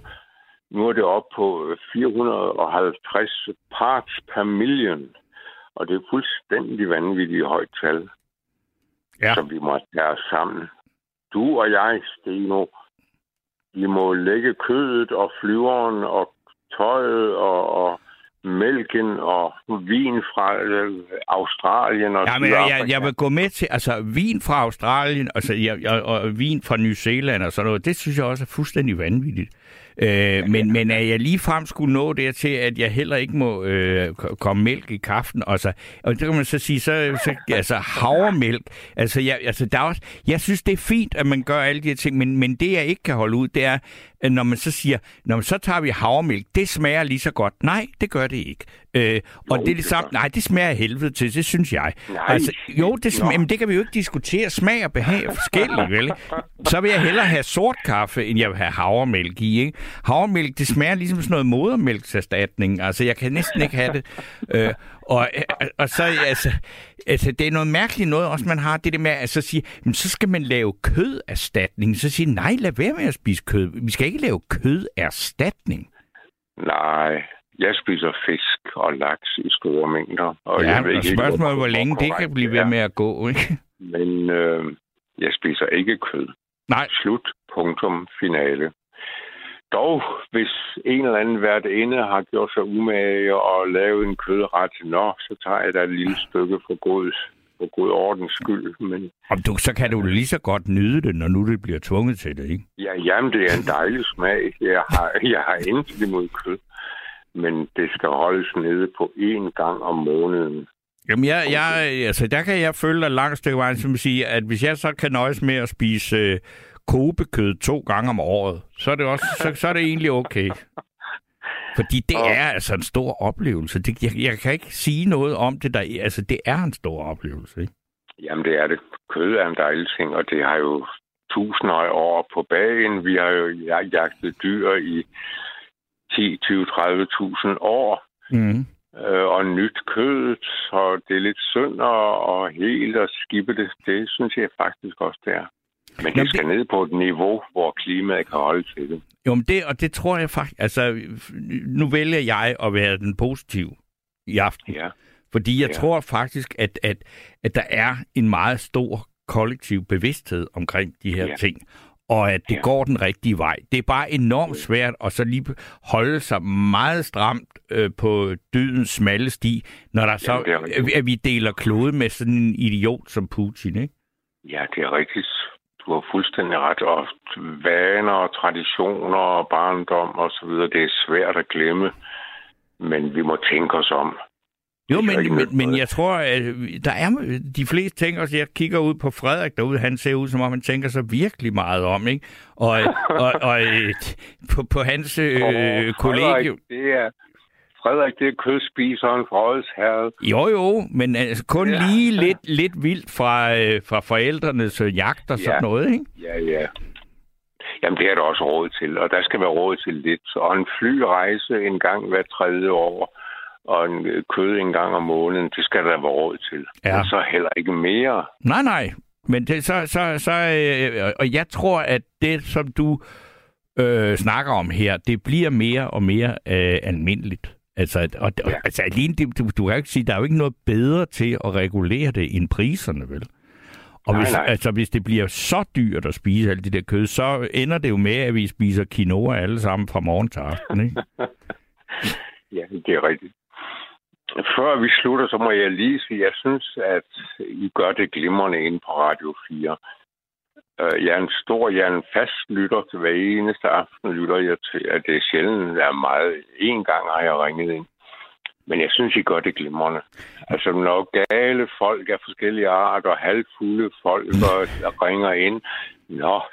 nu er det oppe på 450 parts per million. Og det er fuldstændig vanvittigt højt tal, ja, som vi må tage sammen. Du og jeg, Steno, vi må lægge kødet og flyveren og tøjet og mælken og vin fra Australien. Og jamen, jeg vil gå med til, altså vin fra Australien og vin fra New Zealand og sådan noget, det synes jeg også er fuldstændig vanvittigt. Men at jeg ligefrem skulle nå det til, at jeg heller ikke må komme mælk i kaffen, og det kan man så sige, så havremælk. Altså, der er også, jeg synes, det er fint, at man gør alle de her ting, men det, jeg ikke kan holde ud, det er, at når man så siger, så tager vi havremælk, det smager lige så godt. Nej, det gør det ikke. Og jo, det er det samme. Nej, det smager helvede til, det synes jeg. Nej. Altså, jo, men det kan vi jo ikke diskutere. Smag og behag er forskelligt, vel? Så vil jeg hellere have sort kaffe, end jeg vil have havremælk i, ikke? Havremælk, det smager ligesom sådan noget modermælkserstatning. Altså, jeg kan næsten ikke have det. Og så, altså, det er noget mærkeligt noget, også man har det der med at så sige, men så skal man lave køderstatning. Så siger nej, lad være med at spise kød. Vi skal ikke lave køderstatning. Nej. Jeg spiser fisk og laks i store mængder. Og ja, men spørgsmålet hvor længe det kan blive ved med at gå, ikke? Men jeg spiser ikke kød. Nej. Slut, punktum, finale. Dog, hvis en eller anden værtinde har gjort sig umage og lavet en kødret, så tager jeg da et lille stykke for god ordens skyld. Men så kan du lige så godt nyde det, når nu det bliver tvunget til det, ikke? Ja, jamen, det er en dejlig smag. Jeg har intet imod kød. Men det skal holdes nede på én gang om måneden. Jamen, der kan jeg følge dig langt stykke vejen, som siger, at hvis jeg så kan nøjes med at spise kobekød 2 gange om året, så er det også, så er det egentlig okay. Fordi det er altså en stor oplevelse. Det, jeg kan ikke sige noget om det der. Altså, det er en stor oplevelse, ikke? Jamen, det er det. Kød er en dejlig ting, og det har jo tusinder af år på bagen. Vi har jo jagtet dyr i 10, 20, 30.000 år, og nyt kødet, og det er lidt synd og helt at skippe det. Det synes jeg faktisk også, det er. Men det skal ned på et niveau, hvor klimaet kan holde til det. Jo, men det tror jeg faktisk. Altså, nu vælger jeg at være den positive i aften. Ja. Fordi jeg tror faktisk, at der er en meget stor kollektiv bevidsthed omkring de her ting. Og at det går den rigtige vej. Det er bare enormt svært at så lige holde sig meget stramt på dødens smalle sti, når der så, at vi deler klode med sådan en idiot som Putin, ikke? Ja, det er rigtigt. Du har fuldstændig ret. Og vaner og traditioner og barndom og så videre, det er svært at glemme. Men vi må tænke os om. Jo, men jeg tror, at der er de fleste tænker, at jeg kigger ud på Frederik derude, han ser ud, som om han tænker sig virkelig meget om, ikke? Og på hans kollegium. Frederik, det er kødspiseren fra Odsherred. Jo, men altså, kun lige lidt vildt fra forældrenes jagt og sådan noget, ikke? Ja. Jamen, det er der også råd til, og der skal være råd til lidt. Og en flyrejse en gang hver 3. år. Og en kød en gang om måneden, det skal der være råd til. Ja. Men så heller ikke mere. Nej. Men det, og jeg tror, at det, som du snakker om her, det bliver mere og mere almindeligt. Altså, altså alene det, du kan ikke sige, der er jo ikke noget bedre til at regulere det end priserne, vel? Og nej. Altså, hvis det bliver så dyrt at spise alt det der kød, så ender det jo med, at vi spiser quinoa alle sammen fra morgen til aften, ikke? Ja, det er rigtigt. Før vi slutter, så må jeg lige sige, at jeg synes, at I gør det glimrende inde på Radio 4. Jeg er en fast lytter til hver eneste aften, lytter jeg til, at det er sjældent, der er meget. En gang har jeg ringet ind. Men jeg synes, I gør det glimrende. Altså, når gale folk af forskellige arter, halvfulde folk, der ringer ind,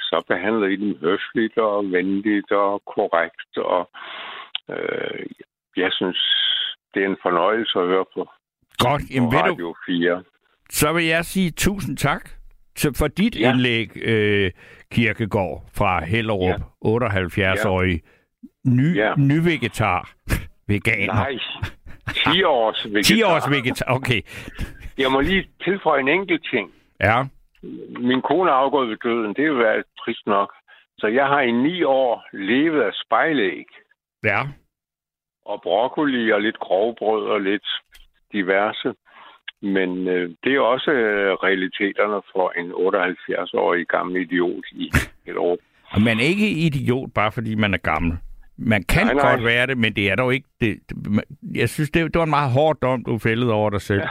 så behandler I dem høfligt og venligt og korrekt. Og jeg synes, det er en fornøjelse at høre på. Godt, på Radio 4. Så vil jeg sige tusind tak for dit indlæg, Kirkegaard fra Hellerup, 78-årig nyvegetar, veganer. Nej, 10 års vegetar, okay. Jeg må lige tilføje en enkelt ting. Ja. Min kone er afgået ved døden, det vil være trist nok. Så jeg har i 9 år levet af spejlæg. Ja. Og broccoli og lidt grovbrød og lidt diverse. Men det er også realiteterne for en 78-årig gammel idiot i et år. Man er ikke idiot, bare fordi man er gammel. Man kan godt være det, men det er dog ikke det. Jeg synes, det var en meget hård dom, du fældede over dig selv. Ja,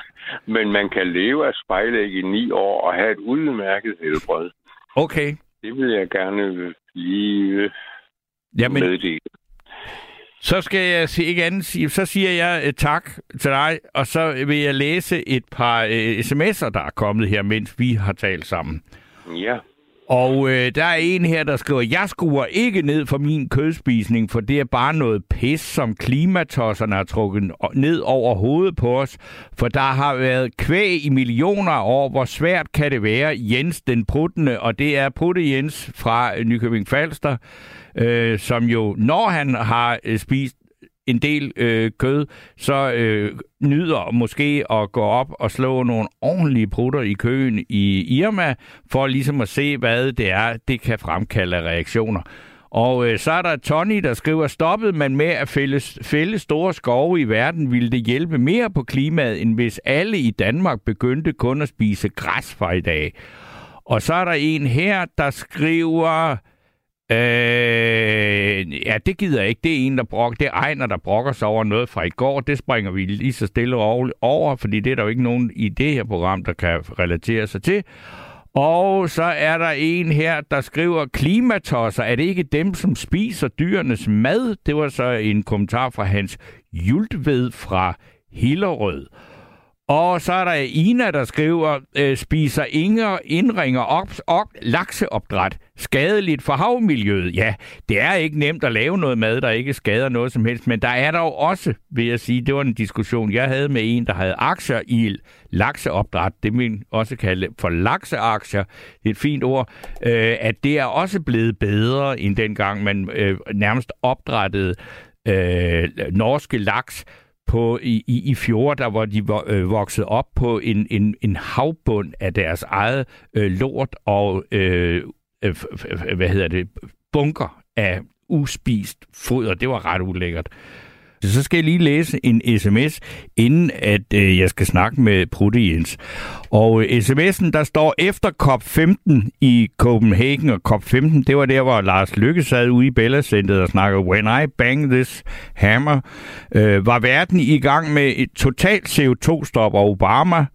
men man kan leve af spejlæg i 9 år og have et udmærket helbred. Okay. Det vil jeg gerne lige meddele. Så skal jeg ikke andet sige. Så siger jeg tak til dig, og så vil jeg læse et par sms'er, der er kommet her, mens vi har talt sammen. Ja. Og der er en her, der skriver, jeg skruer ikke ned for min kødspisning, for det er bare noget pis, som klimatosserne har trukket ned over hovedet på os. For der har været kvæg i millioner af år. Hvor svært kan det være, Jens den Pruttende? Og det er Prutte Jens fra Nykøbing Falster, som jo, når han har spist en del kød, så nyder måske at gå op og slå nogle ordentlige prutter i køen i Irma, for ligesom at se, hvad det er, det kan fremkalde reaktioner. Og så er der Tony, der skriver, stoppet man med at fælde store skove i verden, ville det hjælpe mere på klimaet, end hvis alle i Danmark begyndte kun at spise græs fra i dag. Og så er der en her, der skriver... ja, det gider jeg ikke. Det er en, der brokker. Det er Ejner, der brokker sig over noget fra i går. Det springer vi lige så stille over, fordi det er der jo ikke nogen i det her program, der kan relatere sig til. Og så er der en her, der skriver, klimatosser, er det ikke dem, som spiser dyrenes mad? Det var så en kommentar fra Hans Jultved fra Hillerød. Og så er der Ina, der skriver, spiser indringer op lakseopdræt. Skadeligt for havmiljøet. Ja, det er ikke nemt at lave noget mad, der ikke skader noget som helst, men der er dog også, vil jeg sige, det var en diskussion, jeg havde med en, der havde aktier i lakseopdræt. Det man også kalde for lakseaktier. Det er et fint ord. At det er også blevet bedre, end dengang man nærmest opdrættede norske laks, på i fjorde, der hvor de voksede op på en havbund af deres eget lort og bunker af uspist foder. Det var ret ulækkert. Så skal jeg lige læse en sms, inden at jeg skal snakke med Prutte Jens. Og sms'en, der står efter COP15 i Copenhagen, og COP15, det var der, hvor Lars Løkke sad ude i Bella Center og snakkede, when I bang this hammer, var verden i gang med et totalt CO2-stop, og Obama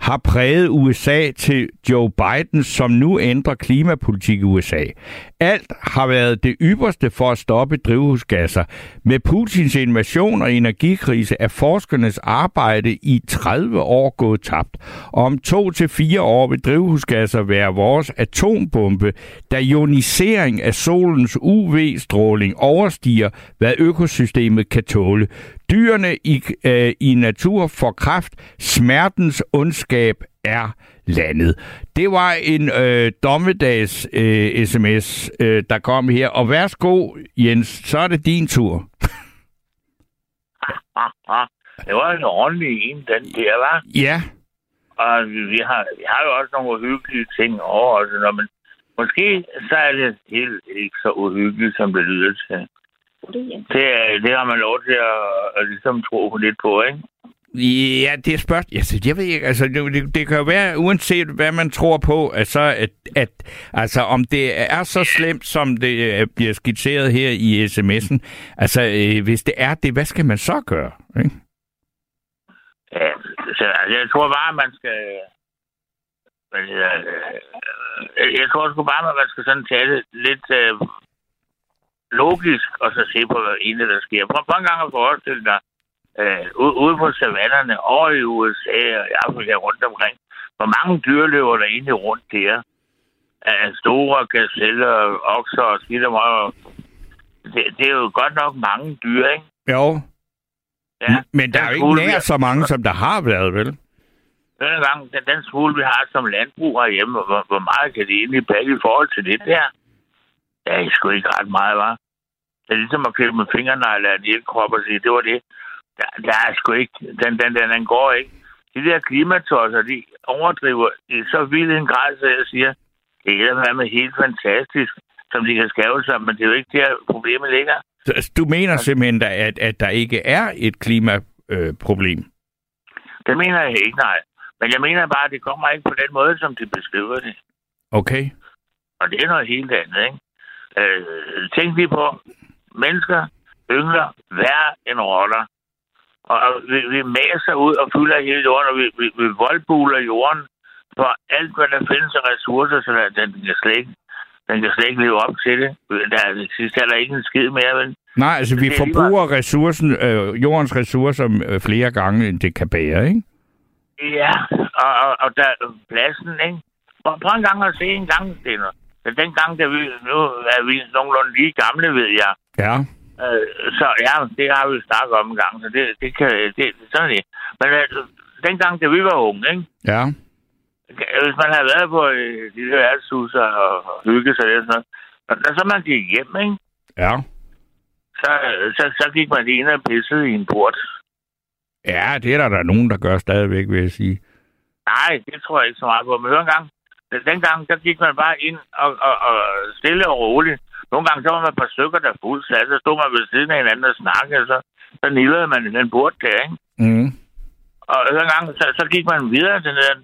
har præget USA til Joe Biden, som nu ændrer klimapolitik i USA. Alt har været det ypperste for at stoppe drivhusgasser. Med Putins invasion og energikrise er forskernes arbejde i 30 år gået tabt. Og om 2 til 4 år vil drivhusgasser være vores atombombe, da ionisering af solens UV-stråling overstiger, hvad økosystemet kan tåle. Dyrene i natur får kræft. Smertens ondskab er landet. Det var en dommedags sms, der kom her. Og værsgo, Jens, så er det din tur. Det var en ordentlig en, den der, var. Ja. Og vi har jo også nogle uhyggelige ting over os. Men måske så er det helt ikke så uhyggeligt, som det lyder til. Det har man lov til at ligesom tro lidt på, ikke? Ja, det er spørgsmålet. Altså, jeg ved ikke, altså, det kan jo være, uanset hvad man tror på, altså, at altså, om det er så slemt, som det bliver skitseret her i sms'en, altså, hvis det er det, hvad skal man så gøre, ikke? Ja, så, altså, jeg tror bare, man skal... Jeg tror sgu bare, man skal sådan tale lidt... logisk, og så se på, hvad egentlig der sker. Prøv mange gange at forestille dig, ude på savannerne, over i USA og i Afrika rundt omkring, hvor mange dyr løber der egentlig rundt der. Store gazeller, okser og skidt og meget. Det er jo godt nok mange dyr, ikke? Jo. Ja, men der er jo ikke nær så mange, som der har været, vel? hver gang den smule, vi har som landbrug herhjemme, hvor meget kan det egentlig pakke i forhold til det der? Ja, det er sgu ikke ret meget, hva'? Det er ligesom at købe med fingernegler af en elkrop og sige, det var det. Der er sgu ikke. Den går ikke. De der klimatosser, de overdriver i så vild en grad, så jeg siger, det er helt fantastisk, som de kan skave sig, men det er jo ikke der, problemet ligger. Du mener simpelthen, at der ikke er et klimaproblem? Det mener jeg ikke, nej. Men jeg mener bare, at det kommer ikke på den måde, som de beskriver det. Okay. Og det er noget helt andet, ikke? Tænk lige på, mennesker yngler hver en rotter. Og vi maser ud og fylder hele jorden, og vi voldbuler jorden for alt, hvad der findes af ressourcer, så den kan slet ikke leve op til det. Der sidst er der ikke en skid mere, vel? Nej, altså vi forbruger ressourcen, jordens ressourcer flere gange, end det kan bære, ikke? Ja, og der pladsen, ikke? Og prøv en gang at se en gang, Stener. Dengang, nu er vi nogenlunde lige gamle, ved jeg. Ja. Så ja, det har vi snakket om en gang, så det sådan det. Men dengang, da vi var unge, ikke? Ja. Hvis man havde været på de der ærtshusser og hygge sig og sådan noget, og så man gik hjem, ikke? Ja. Så gik man ind og pissede i en port. Ja, det er der nogen, der gør stadigvæk, vil jeg sige. Nej, det tror jeg ikke så meget på. Men hør en gang. Dengang, der gik man bare ind og stille og roligt. Nogle gange, så var man et par stykker, der fuldt sat, så stod man ved siden af hinanden og snakkede, og så nillede man den bord der, ikke? Mm. Og hør en gang, så gik man videre til den.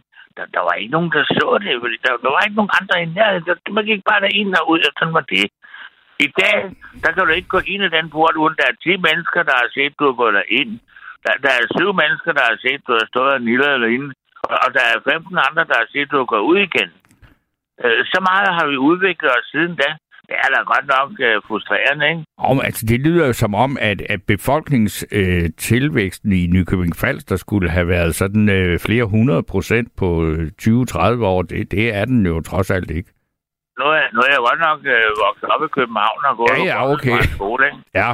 Der var ikke nogen, der så det, fordi der var ikke nogen andre i nærheden. Man gik bare derind og ud, og sådan var det. I dag, der kan du ikke gå ind i den port, uden der er 10 mennesker, der har set, du har gået derind. Der er 7 mennesker, der har set, du har stået og nillet derinde. Og der er 15 andre, der har set, du har gået ud igen. Så meget har vi udviklet os siden da. Det er da godt nok frustrerende, ikke? Altså, det lyder jo som om, at befolkningstilvæksten i Nykøbing Falster skulle have været sådan flere 100% på 20-30 år. Det er den jo trods alt ikke. Nu er jeg godt nok vokset op i København og gået på Godtesvarens skole, ikke? Ja.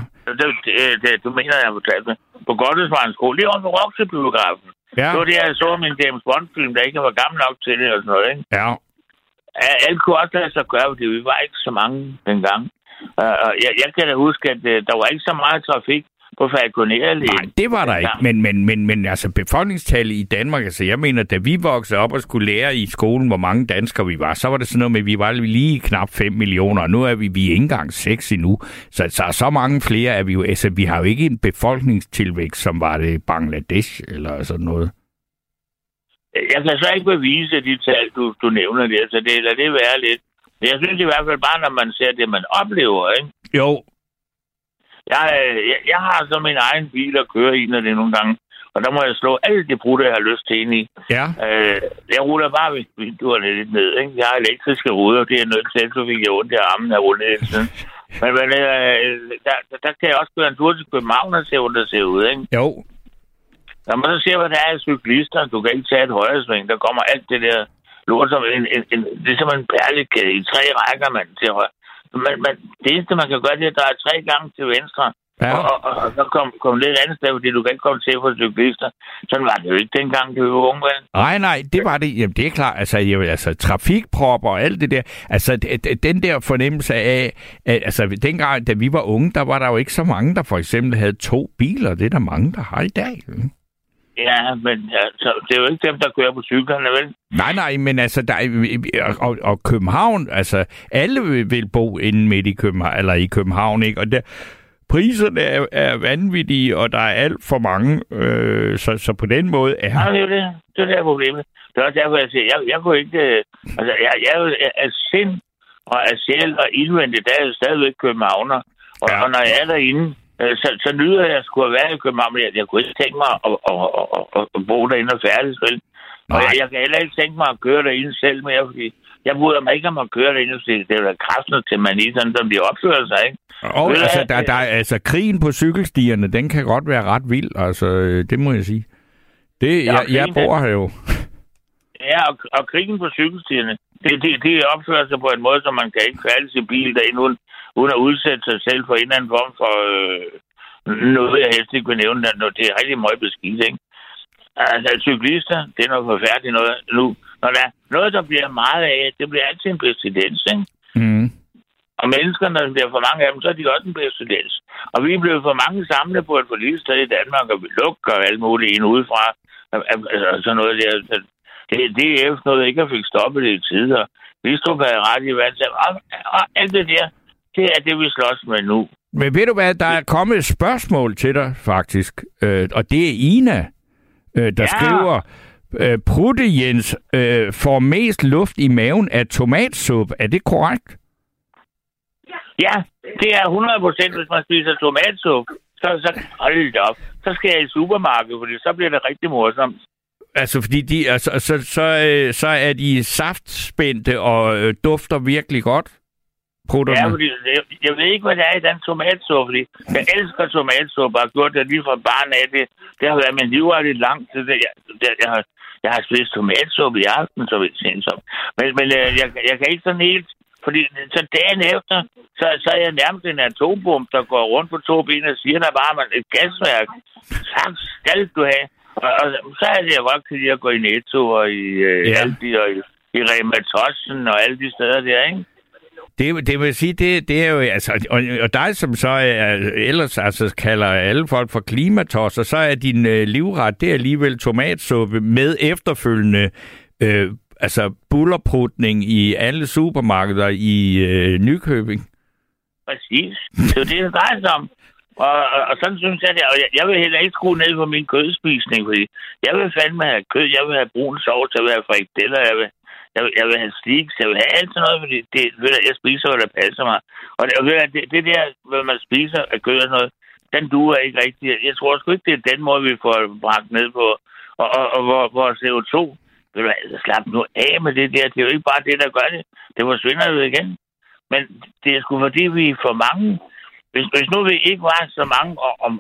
Du mener, jeg har fortalt mig. På Godtesvarens skole, lige om på Roksebiografen. Ja. Det var det, jeg så min James Bond-film, der ikke var gammel nok til det og sådan noget, ikke? Ja. Alt kunne også lade sig gøre, fordi vi var ikke så mange dengang. Jeg kan da huske, at der var ikke så meget trafik på Falconer-alléen. Nej, det var der ikke. Men altså befolkningstallet i Danmark, altså jeg mener, da vi voksede op og skulle lære i skolen, hvor mange danskere vi var, så var det sådan noget med, at vi var lige knap 5 millioner, og nu er vi ikke engang 6 endnu. Så mange flere er vi jo. Altså, vi har jo ikke en befolkningstilvækst, som var det Bangladesh eller sådan noget. Jeg kan så ikke bevise de tal, du nævner der, så det lader det være lidt. Men jeg synes i hvert fald bare, når man ser det, man oplever, ikke? Jo. Jeg har så min egen bil at køre i, når det nogle gange. Og der må jeg slå alt det brudt, jeg har lyst til ind i. Ja. Jeg ruller bare vinduerne lidt ned, ikke? Jeg har elektriske ruder, og det er nødt til, så fik jeg ondt i armen af rullet hele tiden. Men der kan jeg også køre en tur til København og se, hvordan det ser ud, ikke? Jo. Når man så ser, hvad der er i cyklister, du kan ikke tage et højre sving. Der kommer alt det der lort, som det er som en perlekæde i 3 rækker, man til højre. Men det eneste, man kan gøre, det er at dreje 3 gange til venstre, ja. og så kom lidt andet sted, fordi du kan ikke komme til for cyklister. Sådan var det jo ikke dengang, det var unge. Nej, det var det. Jamen, det er klart. Altså trafikpropper og alt det der. Altså, den der fornemmelse af, at, altså, dengang, da vi var unge, der var der jo ikke så mange, der for eksempel havde 2 biler. Det er der mange, der har i dag, ikke? Ja, men altså, det er jo ikke dem, der kører på cyklerne, vel? Nej, men altså, og København, altså, alle vil bo inde midt i København, eller i København, ikke? Og priserne er vanvittige, og der er alt for mange, så på den måde er... Nej, det er problemet. Det er også derfor, jeg siger, jeg kunne ikke... Altså, jeg er sind og er sjæl og indvendigt, der er jo stadigvæk københavner. Og når jeg er derinde... Så nyder jeg sgu at være i København, men jeg kunne ikke tænke mig at bo derinde og færdes, vel? Og jeg kan heller ikke tænke mig at køre derinde selv mere, fordi jeg bryder mig ikke om at køre derinde, fordi det er jo da kraftigt til man lige sådan, som de opfører sig, ikke? Altså, krigen på cykelstierne, den kan godt være ret vild, altså, det må jeg sige. Jeg bor her jo. Ja, og krigen på cykelstierne, det opfører sig på en måde, som man kan ikke færdes i bil derinde uden at udsætte sig selv for en eller anden form for noget, jeg helst ikke vil nævne, når det er rigtig meget beskidt, ikke? Altså, cyklister, det er noget forfærdeligt noget nu. Når der er noget, der bliver meget af, det bliver altid en præcedens, ikke? Mm. Og mennesker, når der bliver for mange af dem, så er de også en præcedens. Og vi er blevet for mange samlet på et forligsted i Danmark, og vi lukker alt muligt ind udefra. Altså, sådan noget der. Det er efter noget, ikke at fik stoppet det i tid, og Vistrup havde ret i vand. Og alt det der, det er det, vi slås med nu. Men ved du hvad, der er kommet et spørgsmål til dig, faktisk. Og det er Ina, der skriver, Prutte Jens får mest luft i maven af tomatsuppe. Er det korrekt? Ja, det er 100%, hvis man spiser tomatsuppe. Så hold det op. Så skal jeg i supermarkedet, fordi så bliver det rigtig morsomt. Altså, fordi de, altså, så er de saftspændte og dufter virkelig godt. Prutterne. Ja, fordi jeg ved ikke, hvad der er i den tomatsuppe. Jeg elsker tomatsuppe, og har gjort det lige fra barn af. Det har været min livret lidt langt til det. Jeg har spist tomatsuppe i aften, så vidt sindssygt. Men jeg kan ikke sådan helt... Fordi så dagen efter, så er jeg nærmest en atombom, der går rundt på to ben og siger, der var man et gasværk. Tak skal du have. Og så er det jo godt til lige at gå i Netto og i Rematossen og alle de steder der, ikke? Det vil sige, det er jo... Altså, og dig, som så ellers altså, kalder alle folk for klimatosser, så er din livret, det er alligevel tomatsuppe med efterfølgende altså bullerprutning i alle supermarkeder i Nykøbing. Præcis. Det er jo det, der drejer sig om. Og sådan synes jeg det. Og jeg vil heller ikke skrue ned på min kødspisning, fordi jeg vil fandme have kød, jeg vil have brun sovs, jeg vil have frikadeller, jeg vil have sliks, jeg vil have alt sådan noget, fordi det, ved du, jeg spiser, hvad der passer mig. Og det der, hvad man spiser af kød og sådan noget, den duer ikke rigtig. Jeg tror sgu ikke, det er den måde, vi får bragt ned på. Og hvor CO2, vil du altså slappe nu af med det der. Det er jo ikke bare det, der gør det. Det forsvinder jo igen. Men det er sgu fordi, vi er for mange. Hvis nu vi ikke var så mange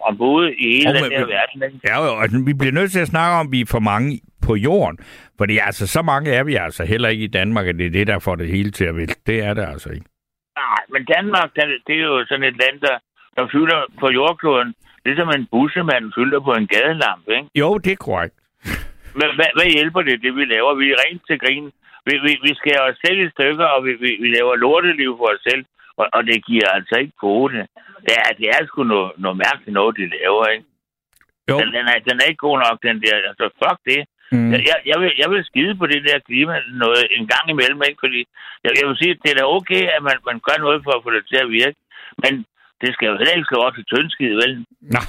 om både i hele den her verden. Ikke? Ja, og vi bliver nødt til at snakke om, at vi er for mange på jorden. Fordi altså, så mange er vi altså heller ikke i Danmark, at det er det, der får det hele til at vælte. Det er det altså ikke. Nej, men Danmark, det er jo sådan et land, der fylder på jordkloden. Ligesom en bussemand fylder på en gadelampe, ikke? Jo, det er korrekt. Men hvad hjælper det vi laver? Vi er rent til grin. Vi skærer os selv i stykker, og vi laver lorteliv for os selv. Og det giver altså ikke kvote. Det er sgu noget mærkeligt noget, de laver, ikke? Den er ikke god nok, den der. Altså, fuck det. Mm. Jeg vil skide på det der klima noget en gang imellem, ikke? Fordi jeg vil sige, at det er da okay, at man gør noget for at få det til at virke. Men det skal jo heller ikke slå op til tyndskid, vel? Nej.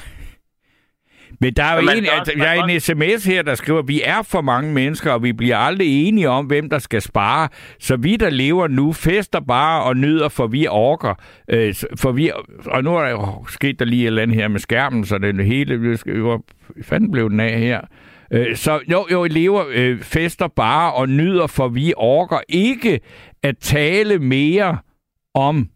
Men der er jo en sms her, der skriver, at vi er for mange mennesker, og vi bliver aldrig enige om, hvem der skal spare. Så vi, der lever nu, fester bare og nyder, for vi orker. Og nu er der jo sket der lige et eller andet her med skærmen, så den hele... Hvor fanden blev den af her? Så jo, lever, fester bare og nyder, for vi orker ikke at tale mere om...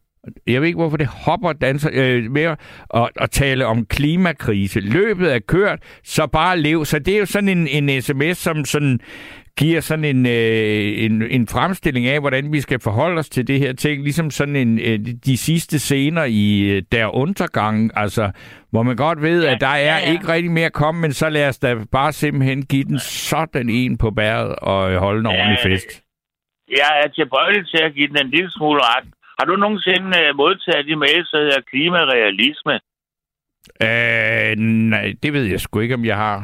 Jeg ved ikke, hvorfor det hopper danser mere og tale om klimakrise. Løbet er kørt, så bare lev. Så det er jo sådan en sms, som sådan giver sådan en fremstilling af, hvordan vi skal forholde os til det her ting. Ligesom sådan de sidste scener i Der Untergang, altså, hvor man godt ved, at der er ikke rigtig mere at komme, men så lad os da bare simpelthen give den sådan en på bæret og holde en ordentlig fest. Jeg er tilbøjelig til at give den en lille smule ret. Har du nogensinde modtaget de mails, der hedder klimarealisme? Nej, det ved jeg sgu ikke, om jeg har.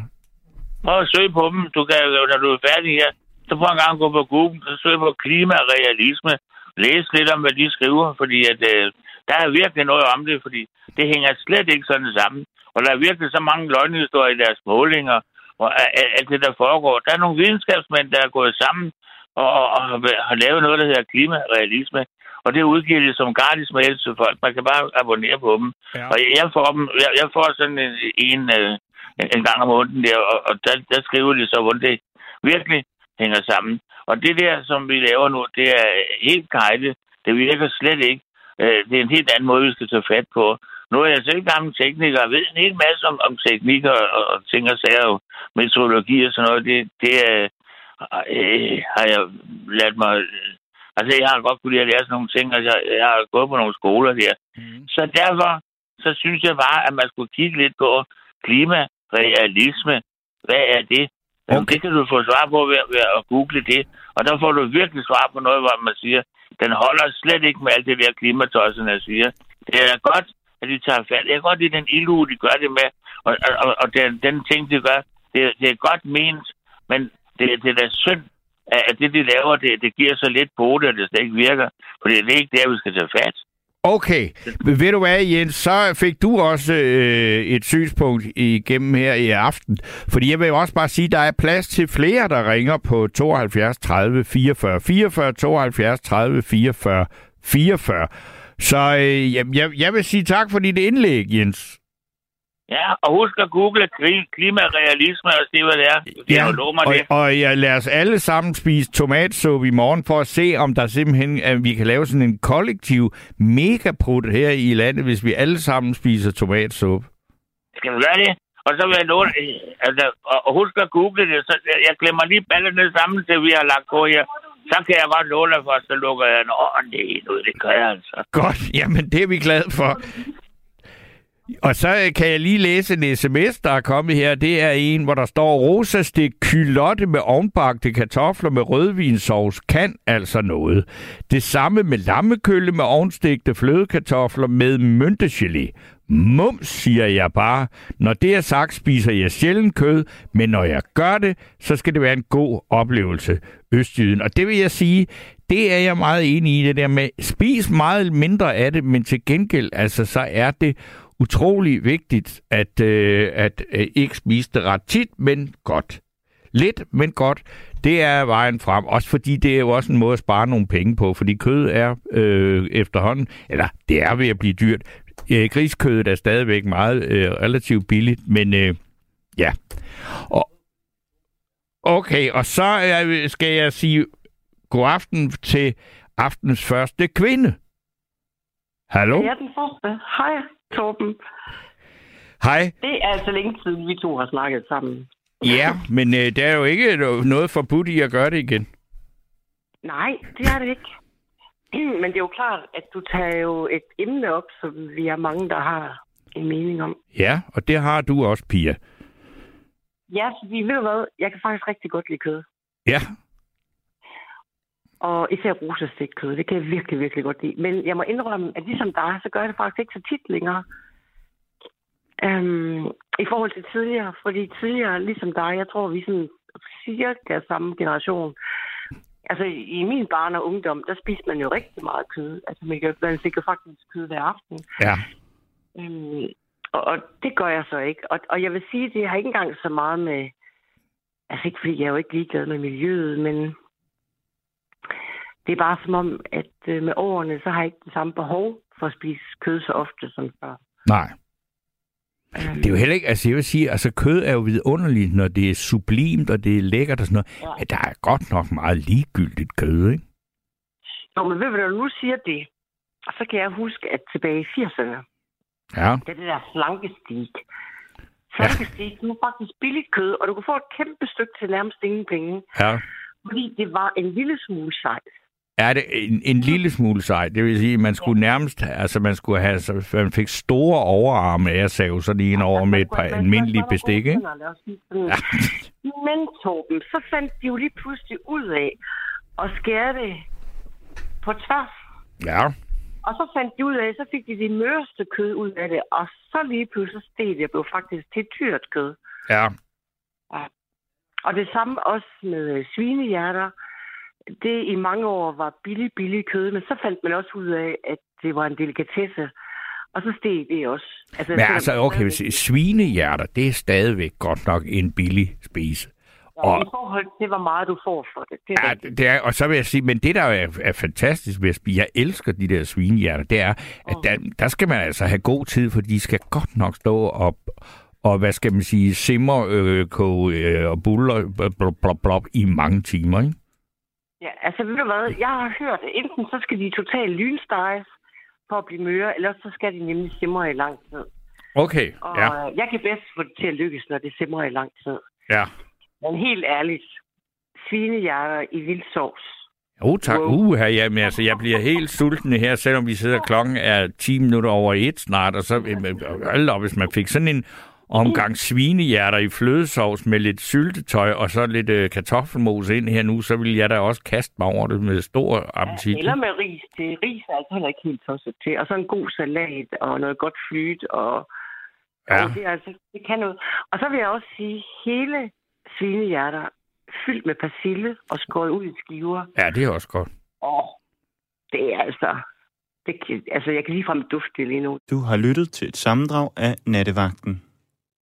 Prøv at søg på dem. Du kan, når du er færdig her, så prøv en gang at gå på Google, så søg på klimarealisme. Læs lidt om, hvad de skriver, fordi at, der er virkelig noget om det, fordi det hænger slet ikke sådan sammen. Og der er virkelig så mange løgnhistorier i deres målinger, og alt det, der foregår. Der er nogle videnskabsmænd, der er gået sammen og har lavet noget, der hedder klimarealisme. Og det udgiver de som gratis mail til folk. Man kan bare abonnere på dem. Ja. Og jeg får sådan en gang om måneden der, og der skriver de så, hvordan det virkelig hænger sammen. Og det der, som vi laver nu, det er helt kejligt. Det virker slet ikke. Det er en helt anden måde, vi skal tage fat på. Nu er jeg selv gammel tekniker, og ved en hel masse om teknikker og ting og sager, og meteorologi og sådan noget. Det har jeg ladt mig... Altså, jeg har godt kunne lide at lære sådan nogle ting, og jeg har gået på nogle skoler der. Mm. Så derfor, så synes jeg bare, at man skulle kigge lidt på klimarealisme. Hvad er det? Jamen, det kan du få svar på ved at google det. Og der får du virkelig svar på noget, hvor man siger, den holder slet ikke med alt det der klimatøjserne, jeg siger. Det er godt, at de tager fat. Det er godt, det er den ildue, de gør det med. Og den ting, de gør, det er godt ment, men det er da synd, at det, de laver, det giver så lidt på det, og det slet ikke virker. For det er ikke der, vi skal tage fat. Okay, ved du hvad, Jens, så fik du også et synspunkt igennem her i aften. Fordi jeg vil også bare sige, at der er plads til flere, der ringer på 72 30 44 44, 72 30 44 44. Så jeg vil sige tak for dit indlæg, Jens. Ja, og husk at google klimarealisme og se, hvad det er. Og jeg lader os alle sammen spise tomatsuppe i morgen for at se, om der simpelthen, at vi kan lave sådan en kollektiv megaprut her i landet, hvis vi alle sammen spiser tomatsuppe. Skal vi gøre det? Og så vil jeg låne, altså, og husk at google det. Så jeg glemmer lige ballerne sammen, til vi har lagt på her. Så kan jeg godt låne for, så lukker jeg en ordentlig ind ud. Det kan jeg altså. Godt, jamen det er vi glade for. Og så kan jeg lige læse en sms, der er kommet her. Det er en, hvor der står, rosastik kylotte med ovnbagte kartofler med rødvinsauce kan altså noget. Det samme med lammekølle med ovnstegte flødekartofler med myntegelé. Mums, siger jeg bare. Når det er sagt, spiser jeg sjældent kød, men når jeg gør det, så skal det være en god oplevelse. Østjyden. Og det vil jeg sige, det er jeg meget enig i, det der med, spis meget mindre af det, men til gengæld, altså så er det utrolig vigtigt, at ikke spise det ret tit, men godt. Lidt, men godt. Det er vejen frem. Også fordi det er jo også en måde at spare nogle penge på, fordi kød er efterhånden, eller det er ved at blive dyrt. Griskødet er stadigvæk meget relativt billigt, men ja. Okay, og så skal jeg sige god aften til aftens første kvinde. Hallo? Ja, den første. Hej. Torben. Hej. Det er altså længe siden, vi to har snakket sammen. Ja, men der er jo ikke noget forbudt i at gøre det igen. Nej, det er det ikke. Men det er jo klart, at du tager jo et emne op, som vi er mange, der har en mening om. Ja, og det har du også, Pia. Ja, så vi ved jo hvad, jeg kan faktisk rigtig godt lide kød. Ja. Og især rosastegt kød, det kan jeg virkelig, virkelig godt lide. Men jeg må indrømme, at ligesom dig, så gør jeg det faktisk ikke så tit længere. I forhold til tidligere, fordi tidligere, ligesom dig, jeg tror, vi sådan cirka samme generation. Altså i min barn og ungdom, der spiste man jo rigtig meget kød. Altså man fik jo faktisk kød hver aften. Ja. Og det gør jeg så ikke. Og jeg vil sige, at det har ikke engang så meget med... Altså ikke fordi jeg er jo ikke ligeglad med miljøet, men... Det er bare som om, at med årene, så har jeg ikke det samme behov for at spise kød så ofte som før. Nej. Det er jo heller ikke, altså jeg vil sige, altså kød er jo vidunderligt, når det er sublimt, og det er lækkert og sådan noget. Ja. Men der er godt nok meget ligegyldigt kød, ikke? Jo, men ved du, når du nu siger det, så kan jeg huske, at tilbage i 80'erne, ja. Det er det der slankestik. Slankestik, ja. Det var faktisk billigt kød, og du kunne få et kæmpe stykke til nærmest ingen penge. Ja. Fordi det var en lille smule sejt. Er det en lille smule sejt? Det vil sige, at man skulle nærmest, altså man skulle have, så man fik store overarme, jeg sagde sådan en over med et par almindelige bestik, ikke? Ja. Men Torben, så fandt de jo lige pludselig ud af at skære det på tværs. Ja. Og så fandt de ud af, så fik de det mørste kød ud af det, og så lige pludselig steg det blev faktisk til dyrt kød. Ja. Ja. Og det samme også med svinehjerter. Det i mange år var billig kød, men så fandt man også ud af, at det var en delikatesse. Og så steg det også. Altså, men altså, okay, hvis svinehjerter, det er stadigvæk godt nok en billig spise. Ja, og i forhold til, hvor meget du får for det. Det er ja, det er, og så vil jeg sige, men det, der er fantastisk ved at spise, jeg elsker de der svinehjerter, det er, at der skal man altså have god tid, for de skal godt nok stå op. Og hvad skal man sige, simmerkoge og buller blop, i mange timer, ikke? Ja, altså ved du hvad, jeg har hørt, at enten så skal de totalt lynsteges for at blive møre, eller så skal de nemlig simre i lang tid. Okay, og ja. Jeg kan bedst få det til at lykkes, når det simrer i lang tid. Ja. Men helt ærligt, svinehjerter i vild sovs. Jo tak, jamen, altså jeg bliver helt sulten her, selvom vi sidder klokken er 10 minutter over 1 snart, og så hold op, hvis man fik sådan en omgang svinehjerter i flødesovs med lidt syltetøj og så lidt kartoffelmos ind her nu, så vil jeg da også kaste mig over det med stor appetit. Ja, eller med ris. Det ris er altså heller ikke helt tosset til. Og så en god salat og noget godt flyt. Og ja. Og det, altså, det kan noget. Og så vil jeg også sige, hele svinehjerter fyldt med persille og skåret ud i skiver. Ja, det er også godt. Åh, det er altså... Det, altså, jeg kan ligefrem dufte det lige nu. Du har lyttet til et sammendrag af Nattevagten.